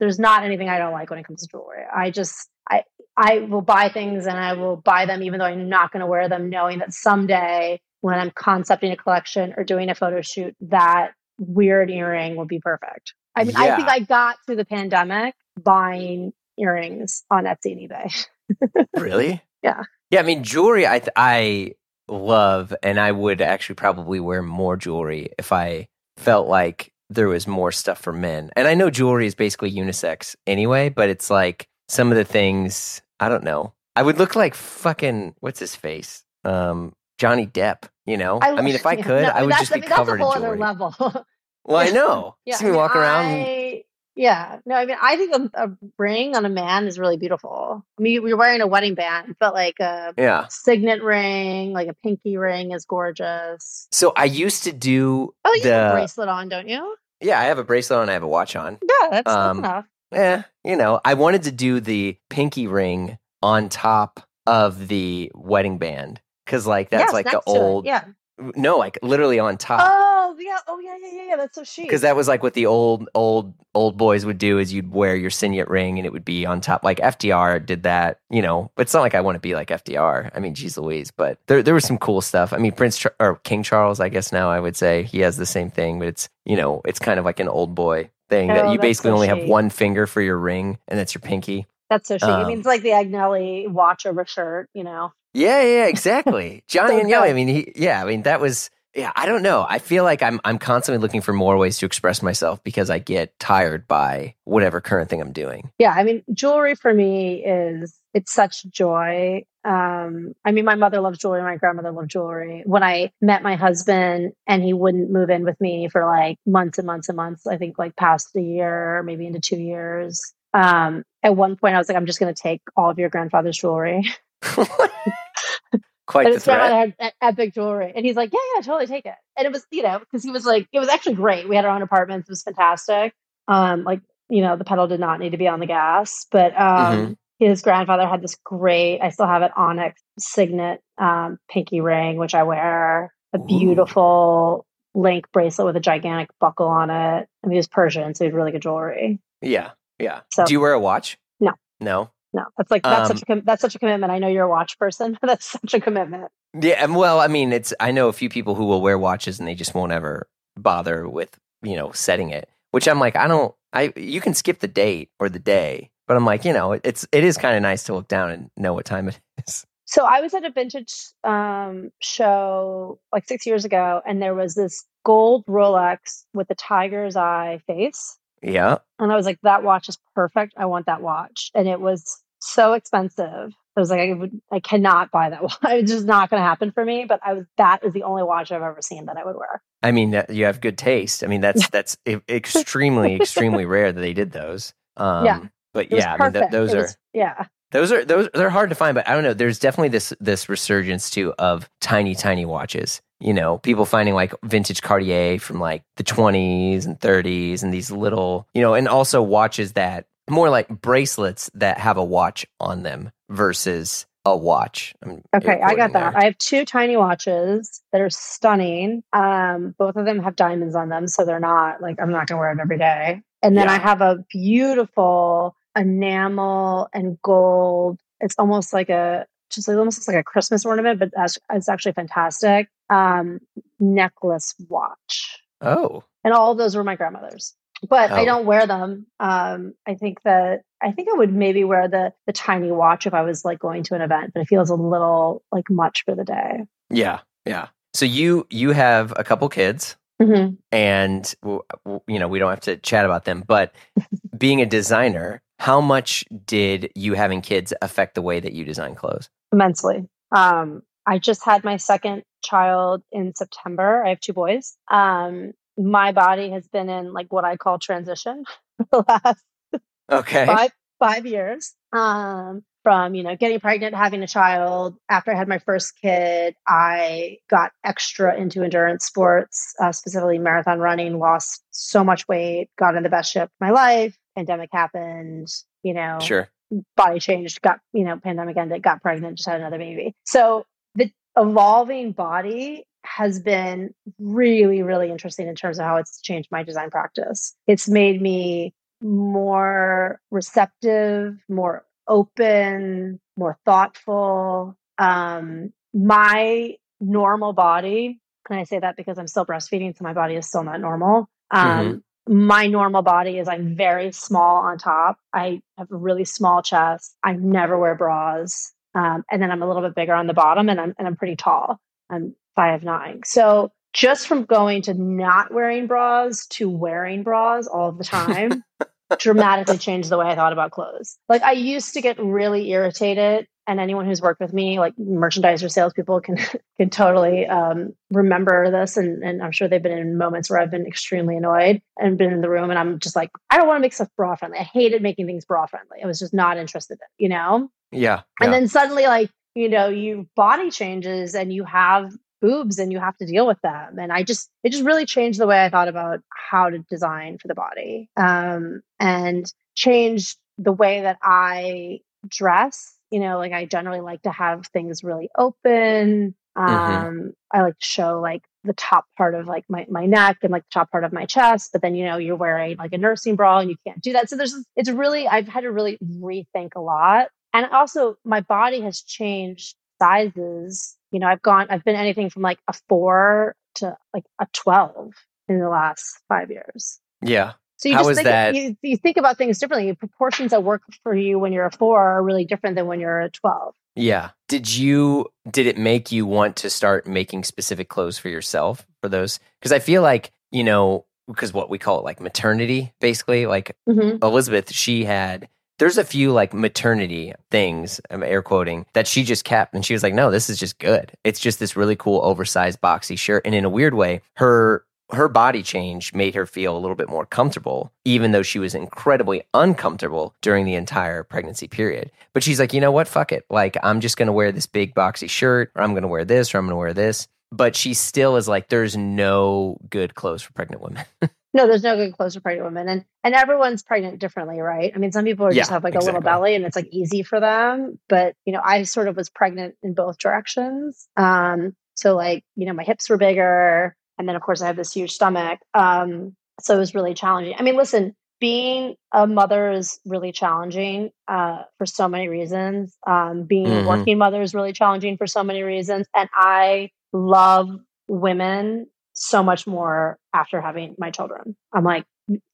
there's not anything I don't like when it comes to jewelry. I just, I I will buy things and I will buy them even though I'm not going to wear them, knowing that someday when I'm concepting a collection or doing a photo shoot, that weird earring will be perfect. I mean, yeah. I think I got through the pandemic buying earrings on Etsy and eBay. Really? Yeah. Yeah. I mean, jewelry, I, th- I love, and I would actually probably wear more jewelry if I felt like there was more stuff for men. And I know jewelry is basically unisex anyway, but it's like some of the things, I don't know. I would look like fucking, what's his face? Um, Johnny Depp, you know? I, I mean, if I could, yeah, no, I would just be I mean, covered in jewelry. That's a whole other level. Well, I know. Yeah, See me I mean, walk around. I, yeah. No, I mean, I think a, a ring on a man is really beautiful. I mean, we were wearing a wedding band, but like a yeah. signet ring, like a pinky ring is gorgeous. So I used to do Oh, you the, have a bracelet on, don't you? Yeah, I have a bracelet on. I have a watch on. Yeah, that's, um, that's enough. Yeah, you know, I wanted to do the pinky ring on top of the wedding band because like that's yes, like the old... Yeah. No, like literally on top. Oh yeah, oh yeah, yeah, yeah. That's so chic. Because that was like what the old, old, old boys would do is you'd wear your signet ring and it would be on top. Like F D R did that, you know. It's not like I want to be like F D R. I mean, geez Louise, but there, there was some cool stuff. I mean, Prince Char- or King Charles, I guess now I would say he has the same thing, but it's you know, it's kind of like an old boy thing oh, that you basically so only chic. Have one finger for your ring, and that's your pinky. That's so chic. Um, I mean, it's like the Agnelli watch over shirt, you know. Yeah, yeah, exactly. Johnny so Agnelli. I mean, he, yeah, I mean, that was, yeah, I don't know. I feel like I'm I'm constantly looking for more ways to express myself because I get tired by whatever current thing I'm doing. Yeah, I mean, jewelry for me is, it's such joy. Um, I mean, my mother loved jewelry. My grandmother loved jewelry. When I met my husband and he wouldn't move in with me for like months and months and months, I think like past a year, maybe into two years. Um, at one point I was like, I'm just going to take all of your grandfather's jewelry. Quite the threat. I had epic jewelry, and he's like, "Yeah, yeah, totally take it." And it was, you know, because he was like, it was actually great. We had our own apartments; it was fantastic. Um, like, you know, the pedal did not need to be on the gas, but um, mm-hmm. his grandfather had this great. I still have it onyx signet um, pinky ring, which I wear. A beautiful Ooh. Link bracelet with a gigantic buckle on it. I mean, he was Persian, so he had really good jewelry. Yeah, yeah. So, do you wear a watch? No, no. No, that's like that's um, such a com- that's such a commitment. I know you're a watch person, but that's such a commitment. Yeah, well, I mean, it's I know a few people who will wear watches and they just won't ever bother with you know setting it. Which I'm like, I don't. I you can skip the date or the day, but I'm like, you know, it, it's it is kind of nice to look down and know what time it is. So I was at a vintage um, show like six years ago, and there was this gold Rolex with the tiger's eye face. Yeah. And I was like, that watch is perfect. I want that watch. And it was so expensive. I was like, I would, I cannot buy that watch. It's just not going to happen for me. But I was, that is the only watch I've ever seen that I would wear. I mean, that, you have good taste. I mean, that's, that's extremely, extremely rare that they did those. Um, yeah. But yeah, I mean, th- those was, are, yeah, those are, those they're hard to find, but I don't know. There's definitely this, this resurgence too of tiny, tiny watches. You know, people finding like vintage Cartier from like the twenties and thirties and these little, you know, and also watches that more like bracelets that have a watch on them versus a watch. I'm okay, I got that. There. I have two tiny watches that are stunning. Um, both of them have diamonds on them, so they're not like I'm not going to wear them every day. And then yeah. I have a beautiful enamel and gold. It's almost like a just like almost looks like a Christmas ornament, but that's, it's actually fantastic. Um, necklace watch. Oh, and all of those were my grandmother's. But oh. I don't wear them. Um, I think that I think I would maybe wear the the tiny watch if I was like going to an event, but it feels a little like much for the day. Yeah, yeah. So you you have a couple kids, mm-hmm. and you know we don't have to chat about them. But being a designer, how much did you having kids affect the way that you design clothes? Immensely. Um, I just had my second child in September. I have two boys. Um, My body has been in like what I call transition for the last okay. five, five years um, from, you know, getting pregnant, having a child. After I had my first kid, I got extra into endurance sports, uh, specifically marathon running, lost so much weight, got in the best shape of my life. Pandemic happened, you know, sure. body changed, got, you know, pandemic ended, got pregnant, just had another baby. So the evolving body has been really, really interesting in terms of how it's changed my design practice. It's made me more receptive, more open, more thoughtful. Um, my normal body, and I say that because I'm still breastfeeding, so my body is still not normal. Um, mm-hmm. My normal body is I'm very small on top. I have a really small chest. I never wear bras. Um, and then I'm a little bit bigger on the bottom, and I'm and I'm pretty tall. I'm five nine. So just from going to not wearing bras to wearing bras all the time dramatically changed the way I thought about clothes. Like I used to get really irritated, and anyone who's worked with me, like merchandiser salespeople can can totally um, remember this. And, and I'm sure they've been in moments where I've been extremely annoyed and been in the room and I'm just like, I don't want to make stuff bra friendly. I hated making things bra friendly. I was just not interested in, you know? Yeah. And yeah. then suddenly like, you know, your body changes and you have boobs and you have to deal with them. And I just, it just really changed the way I thought about how to design for the body, um, and changed the way that I dress. You know, like I generally like to have things really open. Um, mm-hmm. I like to show like the top part of like my, my neck and like the top part of my chest, but then, you know, you're wearing like a nursing bra and you can't do that. So there's, it's really, I've had to really rethink a lot. And also my body has changed sizes. You know, I've gone, I've been anything from like a four to like a twelve in the last five years. Yeah. So you How just think that? You, you think about things differently. Proportions that work for you when you're a four are really different than when you're a twelve. Yeah. Did you, did it make you want to start making specific clothes for yourself for those? Because I feel like, you know, because what we call it like maternity, basically, like mm-hmm. Elizabeth, she had... There's a few like maternity things, I'm air quoting, that she just kept. And she was like, no, this is just good. It's just this really cool oversized boxy shirt. And in a weird way, her her body change made her feel a little bit more comfortable, even though she was incredibly uncomfortable during the entire pregnancy period. But she's like, you know what? Fuck it. Like, I'm just going to wear this big boxy shirt, or I'm going to wear this, or I'm going to wear this. But she still is like, there's no good clothes for pregnant women. No, there's no good clothes for pregnant women. And and everyone's pregnant differently, right? I mean, some people just yeah, have like exactly. a little belly and it's like easy for them. But, you know, I sort of was pregnant in both directions. Um, so like, you know, my hips were bigger. And then, of course, I have this huge stomach. Um, so it was really challenging. I mean, listen, being a mother is really challenging uh, for so many reasons. Um, being mm-hmm. a working mother is really challenging for so many reasons. And I love women so much more after having my children. I'm like,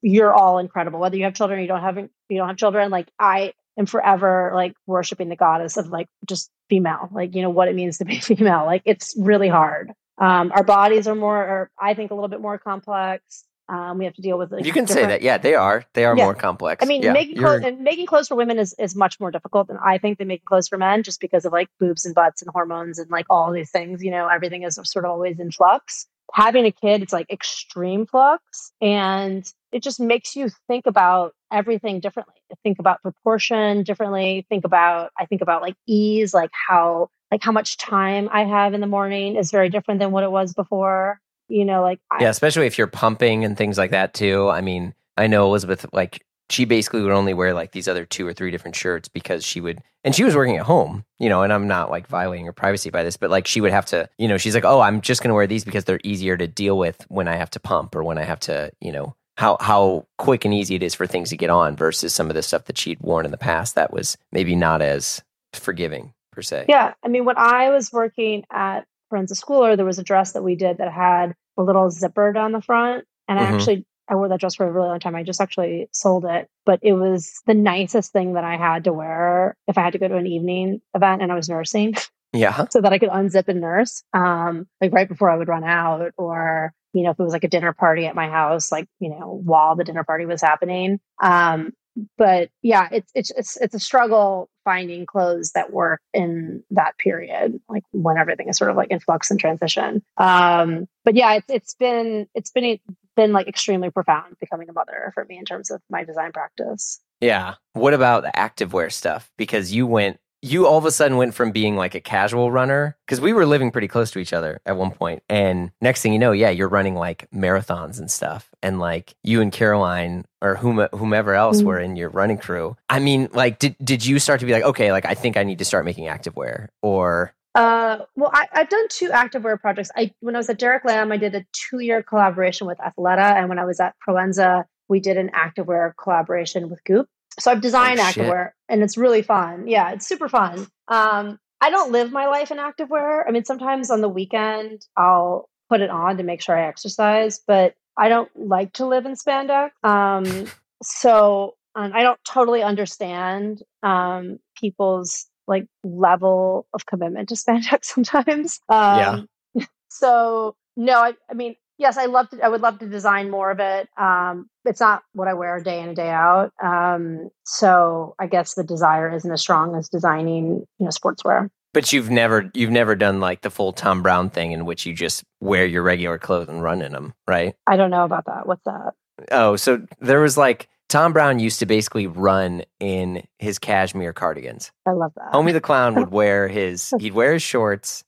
you're all incredible. Whether you have children, you don't have, you don't have children. Like I am forever like worshiping the goddess of like just female, like, you know, what it means to be female. Like it's really hard. Um, our bodies are more, or I think a little bit more complex. Um, we have to deal with like, you can say that. Yeah, they are. They are yeah. more complex. I mean, yeah, making clothes and making clothes for women is, is much more difficult than I think than making clothes for men, just because of like boobs and butts and hormones and like all these things, you know, everything is sort of always in flux. Having a kid, it's like extreme flux, and it just makes you think about everything differently. Think about proportion differently. Think about, I think about like ease, like how, like how much time I have in the morning is very different than what it was before, you know, like. I, yeah, especially if you're pumping and things like that too. I mean, I know Elizabeth, like, she basically would only wear like these other two or three different shirts because she would, and she was working at home, you know, and I'm not like violating her privacy by this, but like she would have to, you know, she's like, oh, I'm just going to wear these because they're easier to deal with when I have to pump or when I have to, you know, how how quick and easy it is for things to get on versus some of the stuff that she'd worn in the past that was maybe not as forgiving per se. Yeah. I mean, when I was working at Forensic Schooler, there was a dress that we did that had a little zipper down the front. And mm-hmm. I actually, I wore that dress for a really long time. I just actually sold it, but it was the nicest thing that I had to wear if I had to go to an evening event and I was nursing. Yeah. So that I could unzip and nurse, um, like right before I would run out, or, you know, if it was like a dinner party at my house, like, you know, while the dinner party was happening. Um, but yeah, it's, it's, it's, it's a struggle finding clothes that work in that period, like when everything is sort of like in flux and transition. Um, but yeah, it's, it's been, it's been, a, been like extremely profound becoming a mother for me in terms of my design practice. Yeah. What about the activewear stuff? Because you went, you all of a sudden went from being like a casual runner, because we were living pretty close to each other at one point. And next thing you know, yeah, you're running like marathons and stuff. And like you and Caroline or whomever else mm-hmm. were in your running crew. I mean, like, did, did you start to be like, okay, like I think I need to start making activewear? Or... Uh, well, I, I've done two activewear projects. I, when I was at Derek Lam, I did a two-year collaboration with Athleta. And when I was at Proenza, we did an activewear collaboration with Goop. So I've designed oh, activewear and it's really fun. Yeah, it's super fun. Um, I don't live my life in activewear. I mean, sometimes on the weekend, I'll put it on to make sure I exercise, but I don't like to live in spandex. Um, so um, I don't totally understand um, people's like level of commitment to spandex sometimes. Um, yeah. So no, I, I mean, yes, I love to, I would love to design more of it. Um, it's not what I wear day in and day out. Um, so I guess the desire isn't as strong as designing, you know, sportswear. But you've never, you've never done like the full Thom Browne thing in which you just wear your regular clothes and run in them, right? I don't know about that. What's that? Oh, so there was like, Thom Browne used to basically run in his cashmere cardigans. I love that. Homie the Clown would wear his, he'd wear his shorts.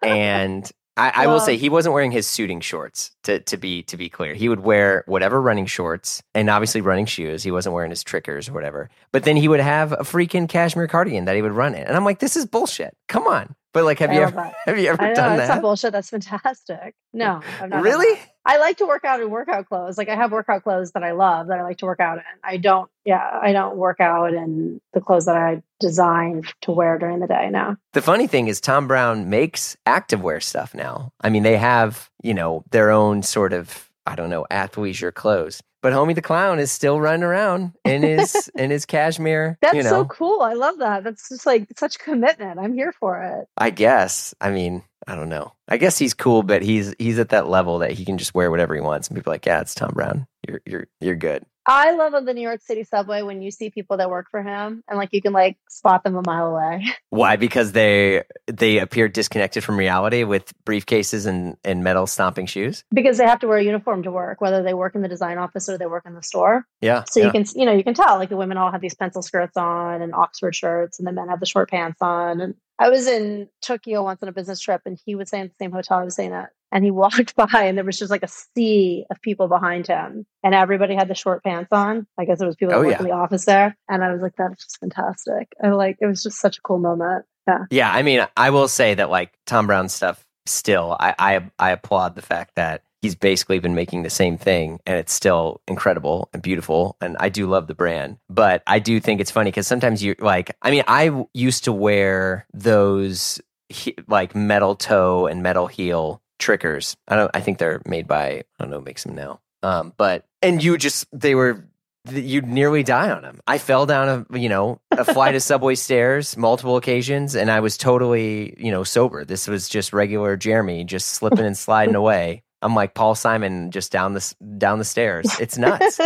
And I, I will say he wasn't wearing his suiting shorts, to, to be to be clear. He would wear whatever running shorts and obviously running shoes. He wasn't wearing his trickers or whatever. But then he would have a freaking cashmere cardigan that he would run in. And I'm like, this is bullshit. Come on. But like, have I you ever that. have you ever I know, done it's that? That's not bullshit. That's fantastic. No, I've not. Really? I like to work out in workout clothes. Like I have workout clothes that I love that I like to work out in. I don't. Yeah, I don't work out in the clothes that I design to wear during the day. Now, the funny thing is, Thom Browne makes activewear stuff now. I mean, they have, you know, their own sort of, I don't know, athleisure clothes. But Homie the Clown is still running around in his in his cashmere. That's you know. So cool. I love that. That's just like such commitment. I'm here for it. I guess. I mean, I don't know. I guess he's cool, but he's he's at that level that he can just wear whatever he wants. And people are like, yeah, it's Thom Browne. You're you're you're good. I love the New York City subway when you see people that work for him and like you can like spot them a mile away. Why? Because they they appear disconnected from reality with briefcases and, and metal stomping shoes? Because they have to wear a uniform to work, whether they work in the design office or they work in the store. Yeah. So you yeah. can, you know, you can tell like the women all have these pencil skirts on and Oxford shirts and the men have the short pants on. And I was in Tokyo once on a business trip and he was staying at the same hotel I was staying at. And he walked by and there was just like a sea of people behind him and everybody had the short pants on. I guess it was people that oh, worked yeah. in the office there. And I was like, that's just fantastic. I like, it was just such a cool moment. Yeah. Yeah. I mean, I will say that like Thom Browne stuff still, I, I, I applaud the fact that he's basically been making the same thing and it's still incredible and beautiful. And I do love the brand, but I do think it's funny because sometimes you like, I mean, I used to wear those he, like metal toe and metal heel trickers. I don't, I think they're made by, I don't know who makes them now. Um, but, and you just, they were, you'd nearly die on them. I fell down a, you know, a flight of subway stairs multiple occasions and I was totally, you know, sober. This was just regular Jeremy just slipping and sliding away. I'm like Paul Simon, just down the down the stairs. It's nuts.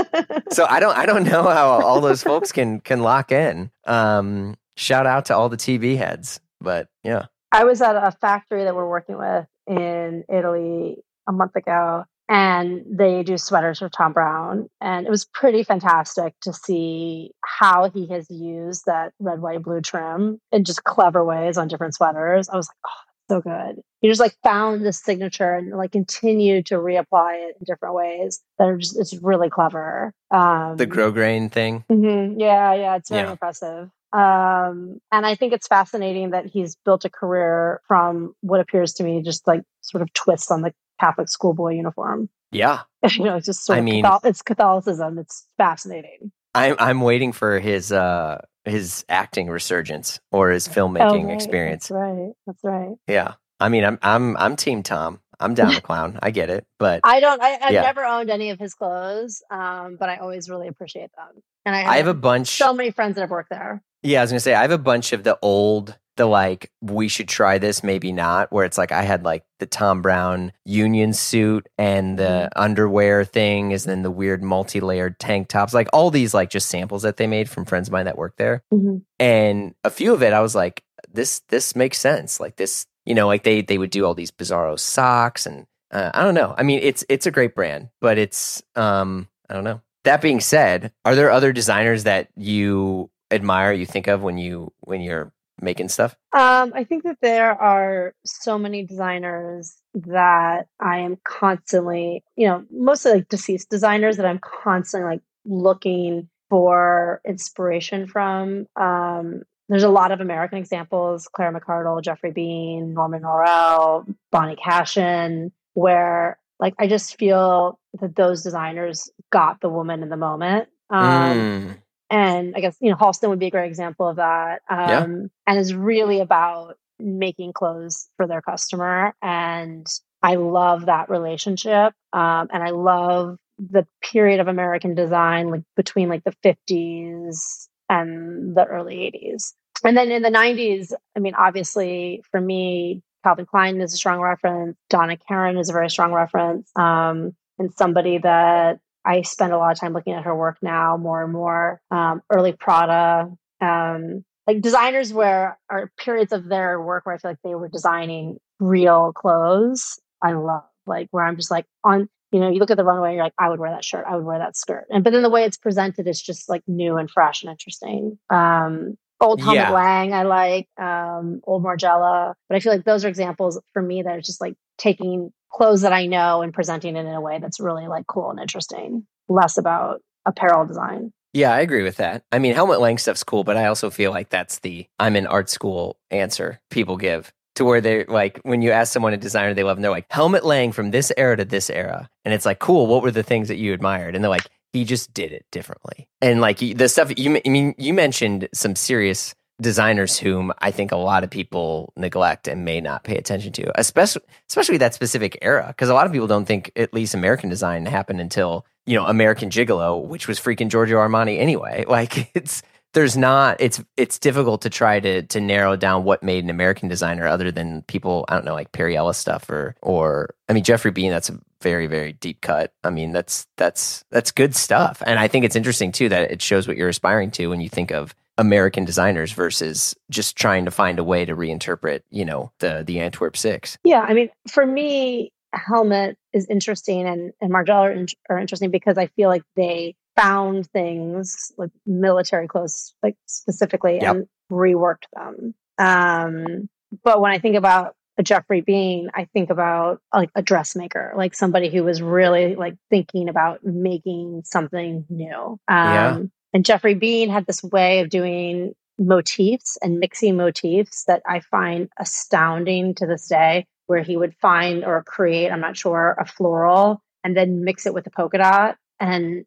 So I don't I don't know how all those folks can can lock in. Um, shout out to all the T V heads, but yeah. I was at a factory that we're working with in Italy a month ago, and they do sweaters for Thom Browne, and it was pretty fantastic to see how he has used that red, white, blue trim in just clever ways on different sweaters. I was like, oh. so good. You just like found the signature and like continue to reapply it in different ways. That are just, it's really clever. Um, the grosgrain thing. Mm-hmm, yeah, yeah, it's very yeah. impressive. Um, and I think it's fascinating that he's built a career from what appears to me just like sort of twists on the Catholic schoolboy uniform. Yeah, you know, it's just sort I of mean, Catholic, it's Catholicism. It's fascinating. I'm I'm waiting for his uh his acting resurgence or his filmmaking oh, right. experience. That's right. That's right. Yeah. I mean, I'm I'm I'm Team Thom. I'm down the clown. I get it, but I don't. I, I've yeah. never owned any of his clothes, um, but I always really appreciate them. And I have, I have a bunch. So many friends that have worked there. Yeah, I was gonna say I have a bunch of the old, the like we should try this, maybe not. Where it's like I had like the Thom Browne union suit and the mm-hmm. underwear thing, and then the weird multi-layered tank tops, like all these like just samples that they made from friends of mine that worked there, mm-hmm. and a few of it I was like, this this makes sense, like this. You know, like they they would do all these bizarro socks and uh, I don't know. I mean, it's it's a great brand, but it's, um, I don't know. That being said, are there other designers that you admire, you think of when, you, when you're making stuff? Um, I think that there are so many designers that I am constantly, you know, mostly like deceased designers that I'm constantly like looking for inspiration from. Um There's a lot of American examples, Claire McCardle, Jeffrey Beene, Norman Norell, Bonnie Cashin, where like I just feel that those designers got the woman in the moment. Um, mm. And I guess, you know, Halston would be a great example of that. Um, yeah. And is really about making clothes for their customer. And I love that relationship. Um, and I love the period of American design, like between like the fifties and the early eighties. And then in the nineties, I mean, obviously for me, Calvin Klein is a strong reference. Donna Karan is a very strong reference. Um, and somebody that I spend a lot of time looking at her work now more and more. Um, early Prada, um, like designers where are periods of their work where I feel like they were designing real clothes. I love like where I'm just like on, you know, you look at the runway, you're like, I would wear that shirt. I would wear that skirt. And but then the way it's presented is just like new and fresh and interesting. Um, old Helmut yeah. Lang, I like. Um, old Margiela. But I feel like those are examples for me that are just like taking clothes that I know and presenting it in a way that's really like cool and interesting. Less about apparel design. Yeah, I agree with that. I mean, Helmut Lang stuff's cool, but I also feel like that's the I'm in art school answer people give. To where they're like, when you ask someone a designer they love, and they're like, Helmut Lang from this era to this era. And it's like, cool, what were the things that you admired? And they're like, he just did it differently. And like the stuff, you, I mean, you mentioned some serious designers whom I think a lot of people neglect and may not pay attention to, especially especially that specific era. Because a lot of people don't think, at least American design happened until, you know, American Gigolo, which was freaking Giorgio Armani anyway. Like it's... There's not, it's it's difficult to try to to narrow down what made an American designer other than people, I don't know, like Perry Ellis stuff or, or I mean, Jeffrey Beene, that's a very, very deep cut. I mean, that's, that's, that's good stuff. And I think it's interesting too, that it shows what you're aspiring to when you think of American designers versus just trying to find a way to reinterpret, you know, the, the Antwerp Six. Yeah. I mean, for me, Helmut is interesting and, and Margiela are, in, are interesting because I feel like they found things like military clothes, like specifically, yep. and reworked them. Um, but when I think about a Jeffrey Beene, I think about like a dressmaker, like somebody who was really like thinking about making something new. Um, yeah. And Jeffrey Beene had this way of doing motifs and mixing motifs that I find astounding to this day, where he would find or create, I'm not sure, a floral and then mix it with a polka dot. And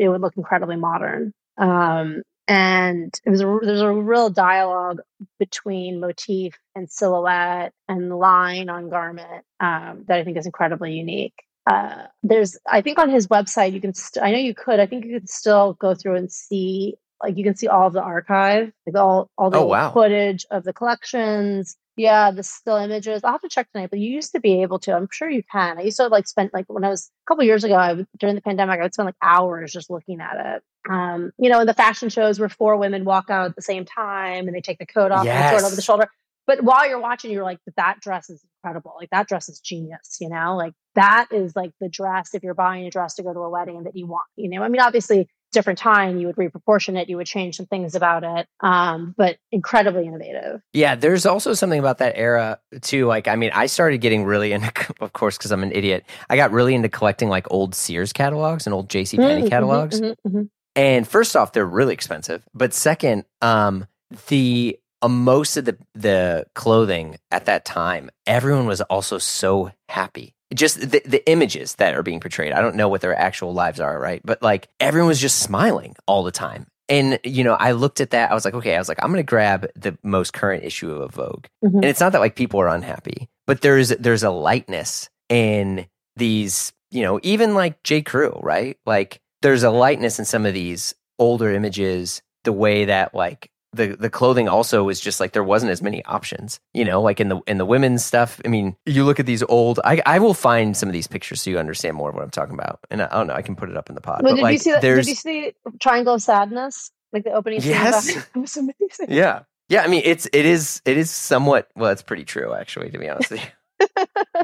it would look incredibly modern. Um, and it was a, there's a real dialogue between motif and silhouette and line on garment um, that I think is incredibly unique. Uh, there's, I think, on his website you can. St- I know you could. I think you could still go through and see. Like you can see all of the archive, like all all the oh, wow. footage of the collections. Yeah, the still images. I'll have to check tonight, but you used to be able to. I'm sure you can. I used to like spend like when I was a couple years ago, I would, during the pandemic, I would spend like hours just looking at it. Um, you know, in the fashion shows where four women walk out at the same time and they take the coat off yes. and throw it over the shoulder. But while you're watching, you're like, that dress is incredible. Like that dress is genius, you know, like that is like the dress if you're buying a dress to go to a wedding that you want, you know, I mean, obviously different time, you would reproportion it, you would change some things about it, um, but incredibly innovative. Yeah, there's also something about that era too. Like, I mean, I started getting really into, of course, because I'm an idiot, I got really into collecting like old Sears catalogs and old JCPenney mm-hmm, catalogs. Mm-hmm, mm-hmm. And first off, they're really expensive. But second, um, the uh, most of the, the clothing at that time, everyone was also so happy. Just the, the images that are being portrayed. I don't know what their actual lives are, right? But like everyone was just smiling all the time. And, you know, I looked at that. I was like, okay, I was like, I'm going to grab the most current issue of Vogue. Mm-hmm. And it's not that like people are unhappy, but there's, there's a lightness in these, you know, even like J. Crew, right? Like there's a lightness in some of these older images, the way that like, The the clothing also was just like there wasn't as many options, you know, like in the in the women's stuff. I mean, you look at these old. I I will find some of these pictures so you understand more of what I'm talking about. And I, I don't know, I can put it up in the pod. Well, but did like, you see that? Did you see Triangle of Sadness? Like the opening. Yes. It was amazing. Yeah, yeah. I mean, it's it is it is somewhat. Well, it's pretty true actually, to be honest with you.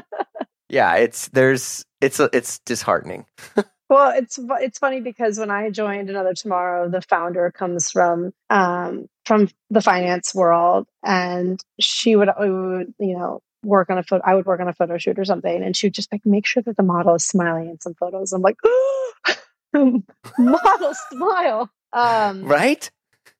Yeah, it's there's it's it's disheartening. Well, it's it's funny because when I joined Another Tomorrow, the founder comes from um, from the finance world, and she would, we would you know work on a photo. I would work on a photo shoot or something, and she would just like make sure that the model is smiling in some photos. I'm like, oh! Model smile, um, right?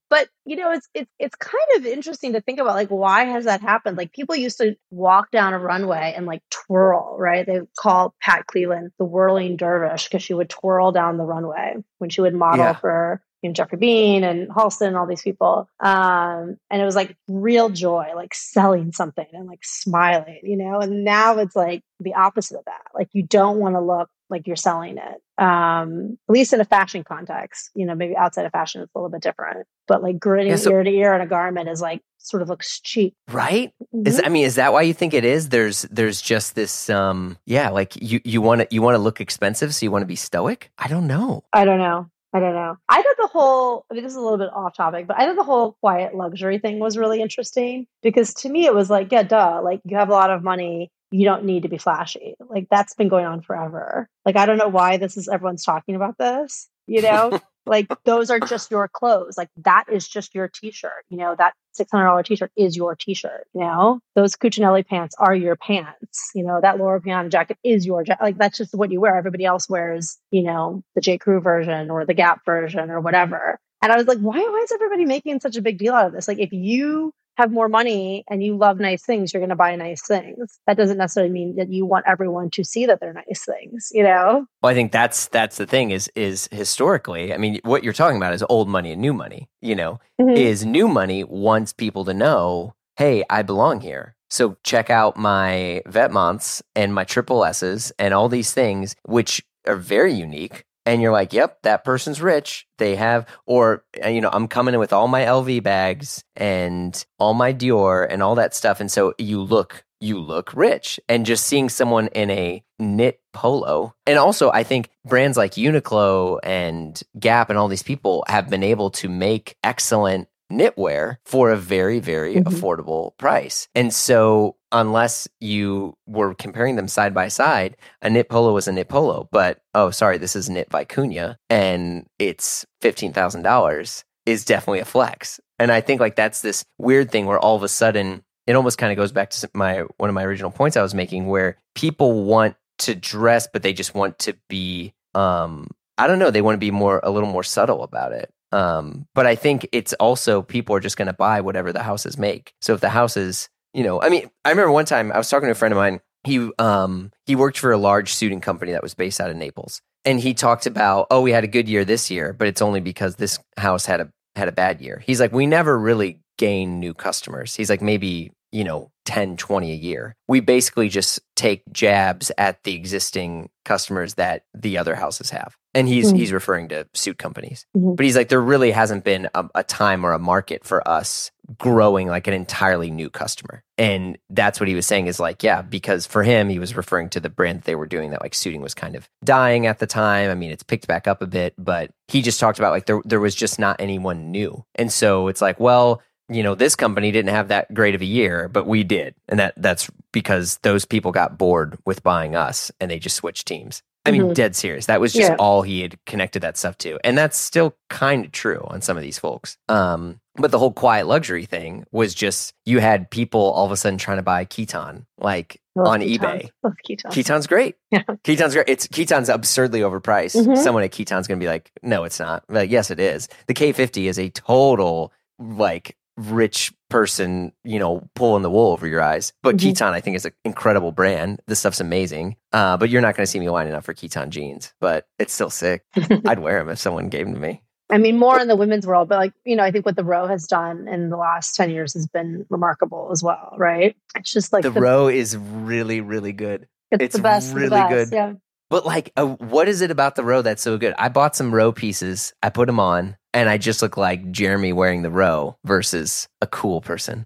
But you know, it's it's it's kind of interesting to think about, like, why has that happened? Like, people used to walk down a runway and like twirl, right? They call Pat Cleland the whirling dervish because she would twirl down the runway when she would model yeah. for you know, Jeffrey Beene and Halston and all these people. Um, and it was like real joy, like selling something and like smiling, you know. And now it's like the opposite of that. Like, you don't want to look like you're selling it, um, at least in a fashion context. You know, maybe outside of fashion, it's a little bit different. But like grinning yeah, so, ear to ear in a garment is like sort of looks cheap, right? Mm-hmm. Is I mean, is that why you think it is? There's there's just this, um, yeah, like you you want to you want to look expensive, so you want to be stoic. I don't know. I don't know. I don't know. I thought the whole, I mean, this is a little bit off topic, but I thought the whole quiet luxury thing was really interesting because to me it was like, yeah, duh, like you have a lot of money. You don't need to be flashy. Like that's been going on forever. Like, I don't know why this is, everyone's talking about this, you know, like those are just your clothes. Like that is just your t-shirt, you know, that six hundred dollars t-shirt is your t-shirt. You know, those Cucinelli pants are your pants, you know, that Laura Piana jacket is your jacket. Like, that's just what you wear. Everybody else wears, you know, the J. Crew version or the Gap version or whatever. And I was like, why, why is everybody making such a big deal out of this? Like, if you have more money and you love nice things, you're going to buy nice things. That doesn't necessarily mean that you want everyone to see that they're nice things, you know? Well, I think that's that's the thing is is historically, I mean, what you're talking about is old money and new money, you know, mm-hmm. is new money wants people to know, hey, I belong here. So check out my Vetements and my triple S's and all these things, which are very unique. And you're like, yep, that person's rich. They have, or, you know, I'm coming in with all my L V bags and all my Dior and all that stuff. And so you look, you look rich. And just seeing someone in a knit polo. And also, I think brands like Uniqlo and Gap and all these people have been able to make excellent knitwear for a very, very mm-hmm. affordable price. And so unless you were comparing them side by side, a knit polo was a knit polo, but, oh, sorry, this is knit vicuña and it's fifteen thousand dollars is definitely a flex. And I think like that's this weird thing where all of a sudden it almost kind of goes back to my one of my original points I was making where people want to dress, but they just want to be, um, I don't know, they want to be more a little more subtle about it. Um, but I think it's also people are just going to buy whatever the houses make. So if the houses, you know, I mean, I remember one time I was talking to a friend of mine. He um, he worked for a large suiting company that was based out of Naples, and he talked about, oh, we had a good year this year, but it's only because this house had a had a bad year. He's like, we never really gain new customers. He's like, maybe, you know, ten, twenty a year. We basically just take jabs at the existing customers that the other houses have. And he's mm-hmm. he's referring to suit companies. Mm-hmm. But he's like, there really hasn't been a, a time or a market for us growing like an entirely new customer. And that's what he was saying is like, yeah, because for him, he was referring to the brand that they were doing that like suiting was kind of dying at the time. I mean, it's picked back up a bit, but he just talked about like there there was just not anyone new. And so it's like, well, you know, this company didn't have that great of a year, but we did. And that that's because those people got bored with buying us and they just switched teams. I mean, mm-hmm. dead serious. That was just yeah. all he had connected that stuff to. And that's still kind of true on some of these folks. Um, but the whole quiet luxury thing was just, you had people all of a sudden trying to buy Kiton, like on Kiton. eBay. Love Kiton. Kiton's great. Yeah. Kiton's great. It's Kiton's absurdly overpriced. Mm-hmm. Someone at Kiton's going to be like, no, it's not. Like, yes, it is. The K fifty is a total, like, rich person, you know, pulling the wool over your eyes. But mm-hmm. Kiton, I think, is an incredible brand. This stuff's amazing. Uh, but you're not going to see me lining up for Kiton jeans. But it's still sick. I'd wear them if someone gave them to me. I mean, more in the women's world, but like, you know, I think what The Row has done in the last ten years has been remarkable as well, right? It's just like... The, the Row is really, really good. It's, it's the best. really the best, good. Yeah. But like, uh, what is it about The Row that's so good? I bought some Row pieces. I put them on. And I just look like Jeremy wearing The Row versus a cool person.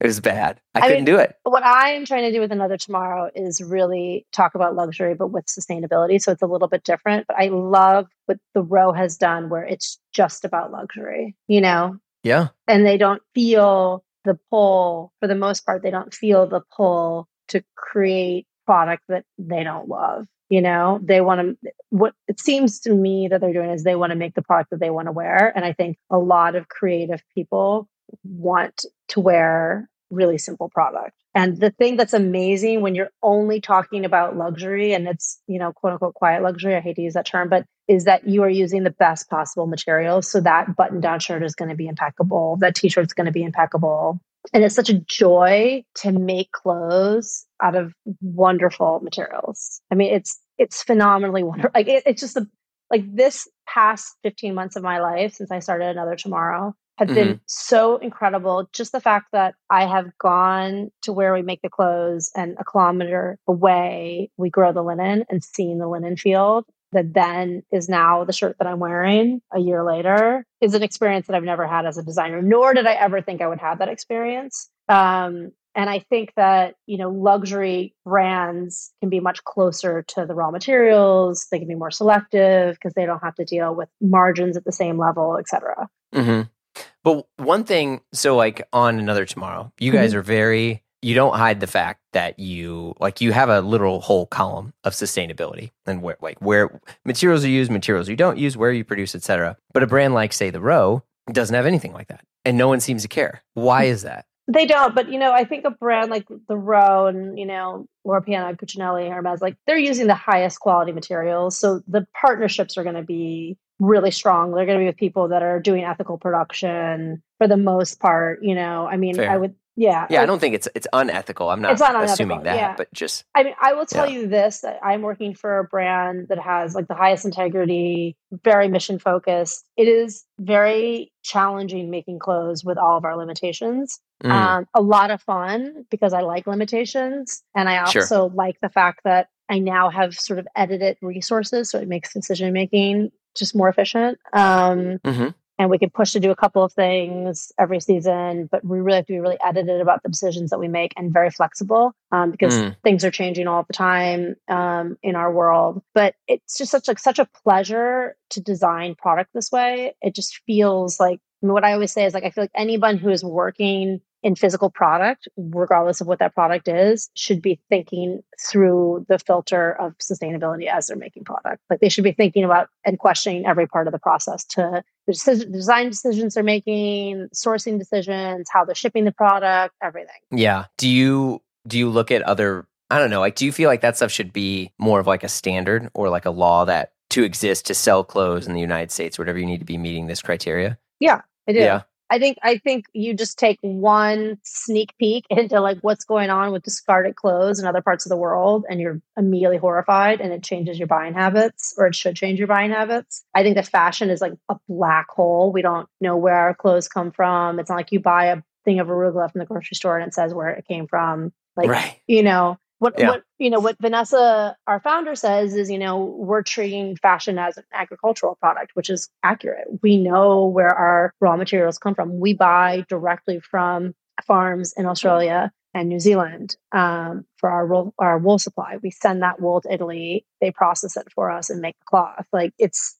It was bad. I, I couldn't mean, do it. What I'm trying to do with Another Tomorrow is really talk about luxury, but with sustainability. So it's a little bit different. But I love what The Row has done where it's just about luxury, you know? Yeah. And they don't feel the pull, for the most part, they don't feel the pull to create product that they don't love. You know, they want to, what it seems to me that they're doing is they want to make the product that they want to wear. And I think a lot of creative people want to wear really simple product. And the thing that's amazing when you're only talking about luxury and it's, you know, quote unquote, quiet luxury, I hate to use that term, but is that you are using the best possible materials. So that button down shirt is going to be impeccable. That t-shirt is going to be impeccable. And it's such a joy to make clothes out of wonderful materials. I mean, it's it's phenomenally wonderful. Like it, it's just a, like this past fifteen months of my life since I started Another Tomorrow have mm-hmm. been so incredible. Just the fact that I have gone to where we make the clothes and a kilometer away, we grow the linen and seen the linen field. That then is now the shirt that I'm wearing a year later is an experience that I've never had as a designer, nor did I ever think I would have that experience. Um, and I think that, you know, luxury brands can be much closer to the raw materials. They can be more selective because they don't have to deal with margins at the same level, et cetera. Mm-hmm. But one thing, so like on Another Tomorrow, you guys mm-hmm. are very... You don't hide the fact that you like you have a literal whole column of sustainability and where like where materials are used, materials you don't use, where you produce, et cetera. But a brand like, say, The Row doesn't have anything like that. And no one seems to care. Why is that? They don't. But, you know, I think a brand like The Row and, you know, Laura Piana, Cucinelli, Hermes, like they're using the highest quality materials. So the partnerships are going to be really strong. They're going to be with people that are doing ethical production for the most part. You know, I mean, Fair. I would. Yeah. Yeah. Like, I don't think it's, it's unethical. I'm not it's unethical, assuming that, yeah. but just, I mean, I will tell yeah. you this, that I'm working for a brand that has like the highest integrity, very mission focused. It is very challenging making clothes with all of our limitations. Mm. Um, a lot of fun because I like limitations. And I also sure. like the fact that I now have sort of edited resources. So it makes decision-making just more efficient. Um, mm-hmm. And we can push to do a couple of things every season, but we really have to be really edited about the decisions that we make and very flexible um, because mm. things are changing all the time um, in our world. But it's just such like such a pleasure to design product this way. It just feels like, I mean, what I always say is like, I feel like anyone who is working in physical product, regardless of what that product is, should be thinking through the filter of sustainability as they're making product. Like they should be thinking about and questioning every part of the process to the decision, design decisions they're making, sourcing decisions, how they're shipping the product, everything. Yeah. Do you do you look at other? I don't know. Like, do you feel like that stuff should be more of like a standard or like a law that to exist to sell clothes in the United States, whatever you need to be meeting this criteria? Yeah, I do. Yeah. I think I think you just take one sneak peek into like what's going on with discarded clothes in other parts of the world and you're immediately horrified and it changes your buying habits or it should change your buying habits. I think that fashion is like a black hole. We don't know where our clothes come from. It's not like you buy a thing of arugula from the grocery store and it says where it came from. Like, right. you know, What yeah. what you know what Vanessa, our founder, says is, you know, we're treating fashion as an agricultural product, which is accurate. We know where our raw materials come from. We buy directly from farms in Australia and New Zealand um, for our wool, our wool supply. We send that wool to Italy. They process it for us and make the cloth. Like it's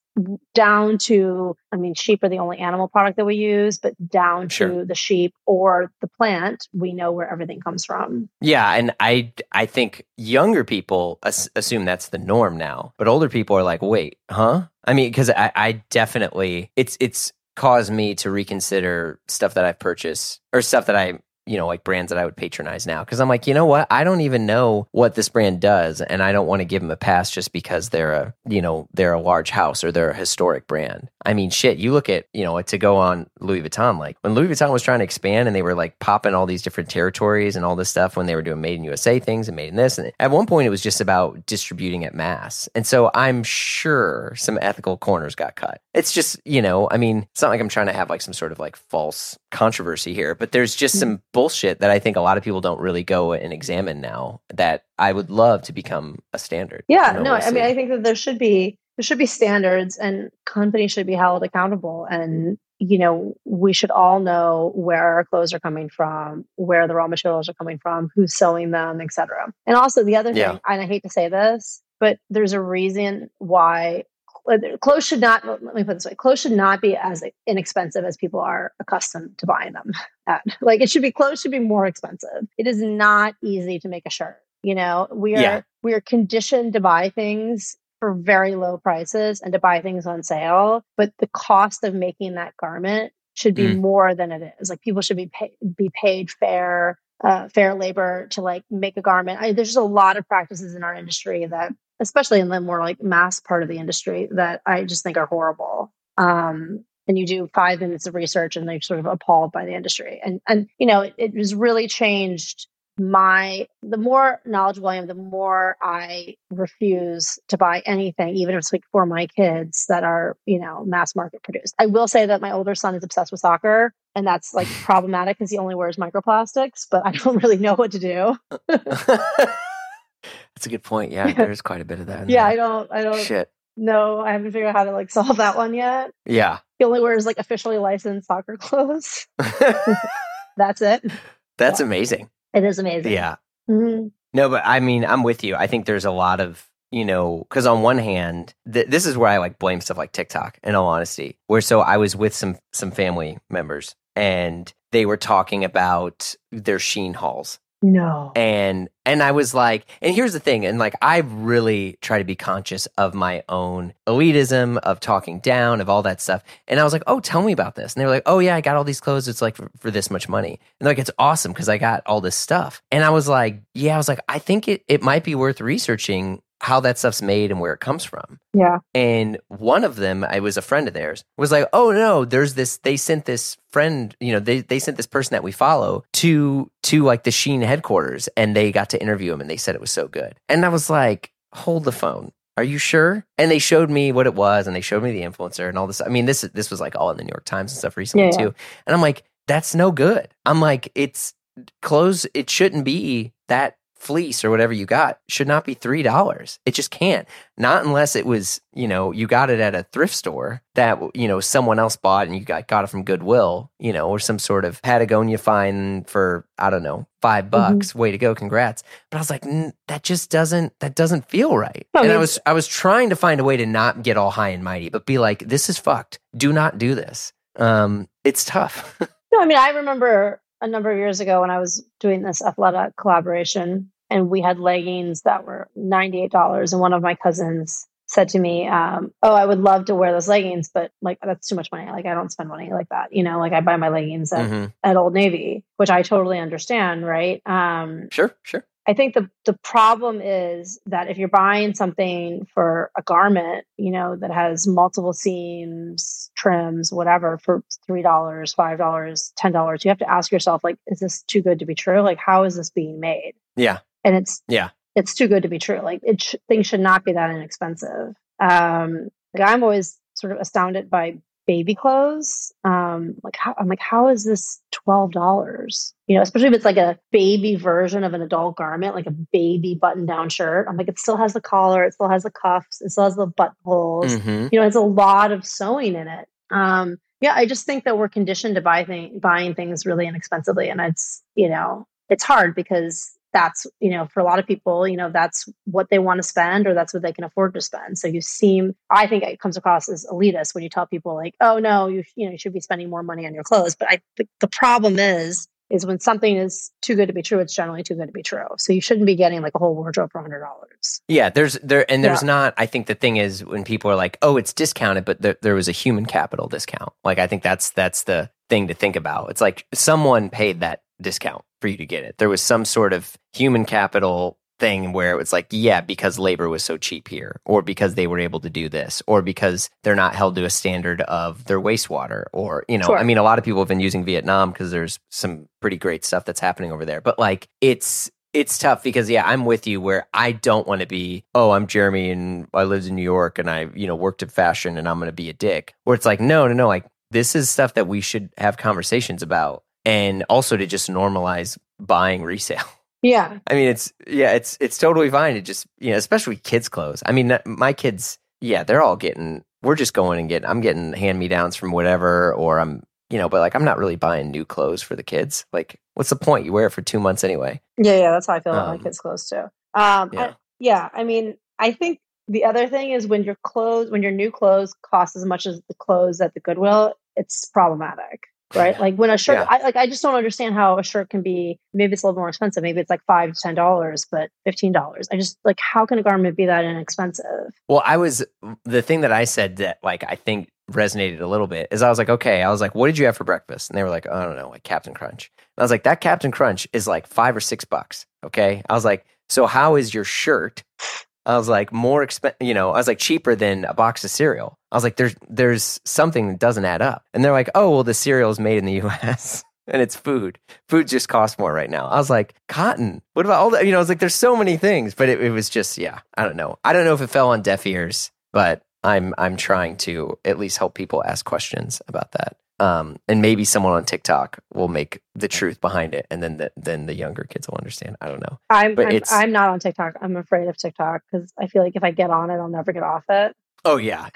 down to, I mean, sheep are the only animal product that we use, but down sure. to the sheep or the plant, we know where everything comes from. Yeah. And I, I think younger people as- assume that's the norm now, but older people are like, wait, huh? I mean, because I, I definitely, it's, it's caused me to reconsider stuff that I've purchased or stuff that I, you know, like brands that I would patronize now. Cause I'm like, you know what? I don't even know what this brand does. And I don't want to give them a pass just because they're a, you know, they're a large house or they're a historic brand. I mean, shit, you look at, you know, to go on Louis Vuitton, like when Louis Vuitton was trying to expand and they were like popping all these different territories and all this stuff when they were doing made in U S A things and made in this. And at one point it was just about distributing at mass. And so I'm sure some ethical corners got cut. It's just, you know, I mean, it's not like I'm trying to have like some sort of like false controversy here, but there's just some bullshit that I think a lot of people don't really go and examine now that I would love to become a standard. Yeah, no, I mean, I think that there should be, there should be standards and companies should be held accountable. And, you know, we should all know where our clothes are coming from, where the raw materials are coming from, who's sewing them, et cetera. And also the other thing, yeah. and I hate to say this, but there's a reason why clothes should not, let me put it this way, clothes should not be as inexpensive as people are accustomed to buying them at. Like it should be, clothes should be more expensive. It is not easy to make a shirt. You know, we are, yeah. we are conditioned to buy things for very low prices and to buy things on sale, but the cost of making that garment should be mm. more than it is. Like people should be pay, be paid fair, uh, fair labor to like make a garment. I, there's just a lot of practices in our industry that, especially in the more like mass part of the industry, that I just think are horrible. Um, and you do five minutes of research and they're sort of appalled by the industry. And, and you know, it, it has really changed my, the more knowledgeable I am, the more I refuse to buy anything, even if it's like for my kids that are, you know, mass market produced. I will say that my older son is obsessed with soccer. And that's like problematic because he only wears microplastics, but I don't really know what to do. That's a good point. Yeah, there's quite a bit of that. In yeah, there. I don't, I don't Shit. know. I haven't figured out how to like solve that one yet. Yeah. He only wears like officially licensed soccer clothes. That's it. That's yeah. amazing. It is amazing. Yeah. Mm-hmm. No, but I mean, I'm with you. I think there's a lot of, you know, because on one hand, th- this is where I like blame stuff like TikTok, in all honesty, where so I was with some some family members and they were talking about their Shein hauls. No. And and I was like, and here's the thing, and like I really try to be conscious of my own elitism, of talking down, of all that stuff. And I was like, oh, tell me about this. And they were like, oh yeah, I got all these clothes. It's like for, for this much money. And they're like, it's awesome because I got all this stuff. And I was like, yeah, I was like, I think it, it might be worth researching how that stuff's made and where it comes from. Yeah. And one of them, I was a friend of theirs, was like, oh no, there's this, they sent this friend, you know, they, they sent this person that we follow to, to like the Shein headquarters and they got to interview him and they said it was so good. And I was like, hold the phone. Are you sure? And they showed me what it was and they showed me the influencer and all this. I mean, this, this was like all in the New York Times and stuff recently yeah, yeah. too. And I'm like, that's no good. I'm like, it's clothes. It shouldn't be that fleece or whatever you got should not be three dollars. It just can't. Not unless it was, you know, you got it at a thrift store that, you know, someone else bought and you got, got it from Goodwill, you know, or some sort of Patagonia find for, I don't know, five bucks. Mm-hmm. Way to go. Congrats. But I was like, that just doesn't, that doesn't feel right. I mean, and I was, I was trying to find a way to not get all high and mighty, but be like, this is fucked. Do not do this. Um, it's tough. No, I mean, I remember a number of years ago when I was doing this Athleta collaboration and we had leggings that were ninety-eight dollars. And one of my cousins said to me, um, oh, I would love to wear those leggings, but like, that's too much money. Like I don't spend money like that. You know, like I buy my leggings at, mm-hmm. at Old Navy, which I totally understand. Right. Um, sure. Sure. I think the, the problem is that if you're buying something for a garment, you know, that has multiple seams, trims, whatever, for three dollars, five dollars, ten dollars, you have to ask yourself, like, is this too good to be true? Like, how is this being made? Yeah. And it's, yeah, it's too good to be true. Like it sh- things should not be that inexpensive. Um, like I'm always sort of astounded by baby clothes. Um, like how, I'm like, how is this twelve dollars? You know, especially if it's like a baby version of an adult garment, like a baby button down shirt. I'm like, it still has the collar. It still has the cuffs. It still has the buttonholes. Mm-hmm. You know, it's a lot of sewing in it. Um, yeah. I just think that we're conditioned to buy thing, buying things really inexpensively. And it's, you know, it's hard because that's, you know, for a lot of people, you know, that's what they want to spend or that's what they can afford to spend. So you seem, I think it comes across as elitist when you tell people like, oh no, you, you know, you should be spending more money on your clothes. But I think the problem is, is when something is too good to be true, it's generally too good to be true. So you shouldn't be getting like a whole wardrobe for one hundred dollars. Yeah, there's there and there's yeah. not, I think the thing is when people are like, oh, it's discounted, but there, there was a human capital discount. Like I think that's that's the thing to think about. It's like someone paid that discount for you to get it. There was some sort of human capital thing where it was like, yeah, because labor was so cheap here, or because they were able to do this, or because they're not held to a standard of their wastewater, or, you know, sure. I mean, a lot of people have been using Vietnam because there's some pretty great stuff that's happening over there. But like, it's it's tough because, yeah, I'm with you where I don't want to be, oh, I'm Jeremy and I lived in New York and I, you know, worked in fashion and I'm going to be a dick. Where it's like, no, no, no, like this is stuff that we should have conversations about, and also to just normalize buying resale. Yeah. I mean, it's, yeah, it's, it's totally fine. It just, you know, especially kids' clothes. I mean, my kids, yeah, they're all getting, we're just going and getting, I'm getting hand-me-downs from whatever, or I'm, you know, but like, I'm not really buying new clothes for the kids. Like, what's the point? You wear it for two months anyway. Yeah. Yeah. That's how I feel about um, my kids' clothes too. Um, yeah. I, yeah. I mean, I think the other thing is when your clothes, when your new clothes cost as much as the clothes at the Goodwill, it's problematic. Right. Like when a shirt, yeah. I, like I just don't understand how a shirt can be, maybe it's a little more expensive. Maybe it's like five to ten dollars, but fifteen dollars. I just like, how can a garment be that inexpensive? Well, I was, the thing that I said that like, I think resonated a little bit is I was like, okay, I was like, what did you have for breakfast? And they were like, oh, I don't know, like Captain Crunch. And I was like, that Captain Crunch is like five or six bucks. Okay. I was like, so how is your shirt? I was like more expensive, you know, I was like cheaper than a box of cereal. I was like, there's there's something that doesn't add up. And they're like, oh, well, the cereal is made in the U S and it's food. Food just costs more right now. I was like, cotton. What about all that? You know, I was like, there's so many things. But it, it was just, yeah, I don't know. I don't know if it fell on deaf ears, but I'm I'm trying to at least help people ask questions about that. Um, and maybe someone on TikTok will make the truth behind it, and then the, then the younger kids will understand. I don't know. I'm but I'm, it's, I'm not on TikTok. I'm afraid of TikTok because I feel like if I get on it, I'll never get off it. Oh, yeah.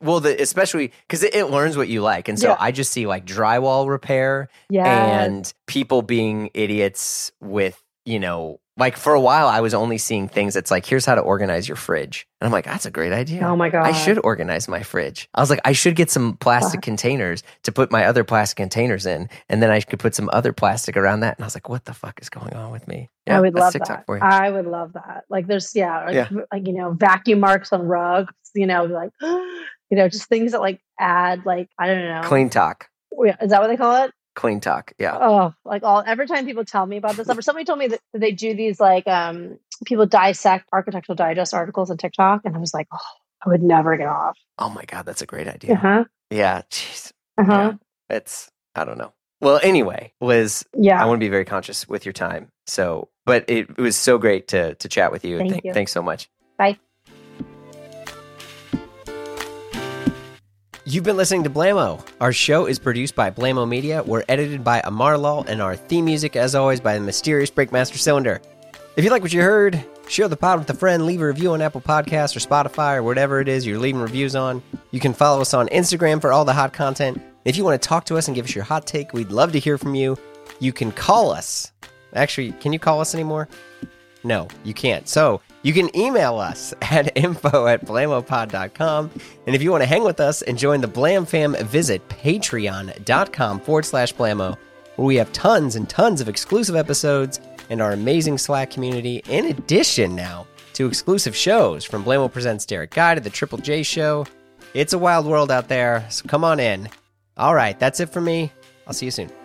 Well, the, especially because it, it learns what you like. And so yeah. I just see like drywall repair yes. and people being idiots with, you know, like for a while I was only seeing things that's like, here's how to organize your fridge. And I'm like, that's a great idea. Oh, my God. I should organize my fridge. I was like, I should get some plastic what? containers to put my other plastic containers in. And then I could put some other plastic around that. And I was like, what the fuck is going on with me? Yeah, I would love that. I would love that. Like there's, yeah like, yeah, like, you know, vacuum marks on rugs, you know, like, you know, just things that like add, like, I don't know. Clean talk. Is that what they call it? Clean talk. Yeah. Oh, like all, every time people tell me about this, or somebody told me that they do these, like, um, people dissect Architectural Digest articles on TikTok. And I was like, oh, I would never get off. Oh my God. That's a great idea. Uh-huh. Yeah. Jeez. Uh-huh. Yeah. It's, I don't know. Well, anyway, Liz, yeah. I want to be very conscious with your time. So, but it, it was so great to, to chat with you. Thank Th- you. Thanks so much. Bye. You've been listening to Blammo. Our show is produced by Blammo Media. We're edited by Amar Lal, and our theme music, as always, by the mysterious Breakmaster Cylinder. If you like what you heard, share the pod with a friend, leave a review on Apple Podcasts or Spotify or whatever it is you're leaving reviews on. You can follow us on Instagram for all the hot content. If you want to talk to us and give us your hot take, we'd love to hear from you. You can call us. Actually, can you call us anymore? No, you can't. So you can email us at info at blamopod dot com. And if you want to hang with us and join the Blam Fam, visit patreon.com forward slash blammo, where we have tons and tons of exclusive episodes and our amazing Slack community, in addition now to exclusive shows from Blammo Presents Derek Guy to the Triple J Show. It's a wild world out there, so come on in. All right, that's it for me. I'll see you soon.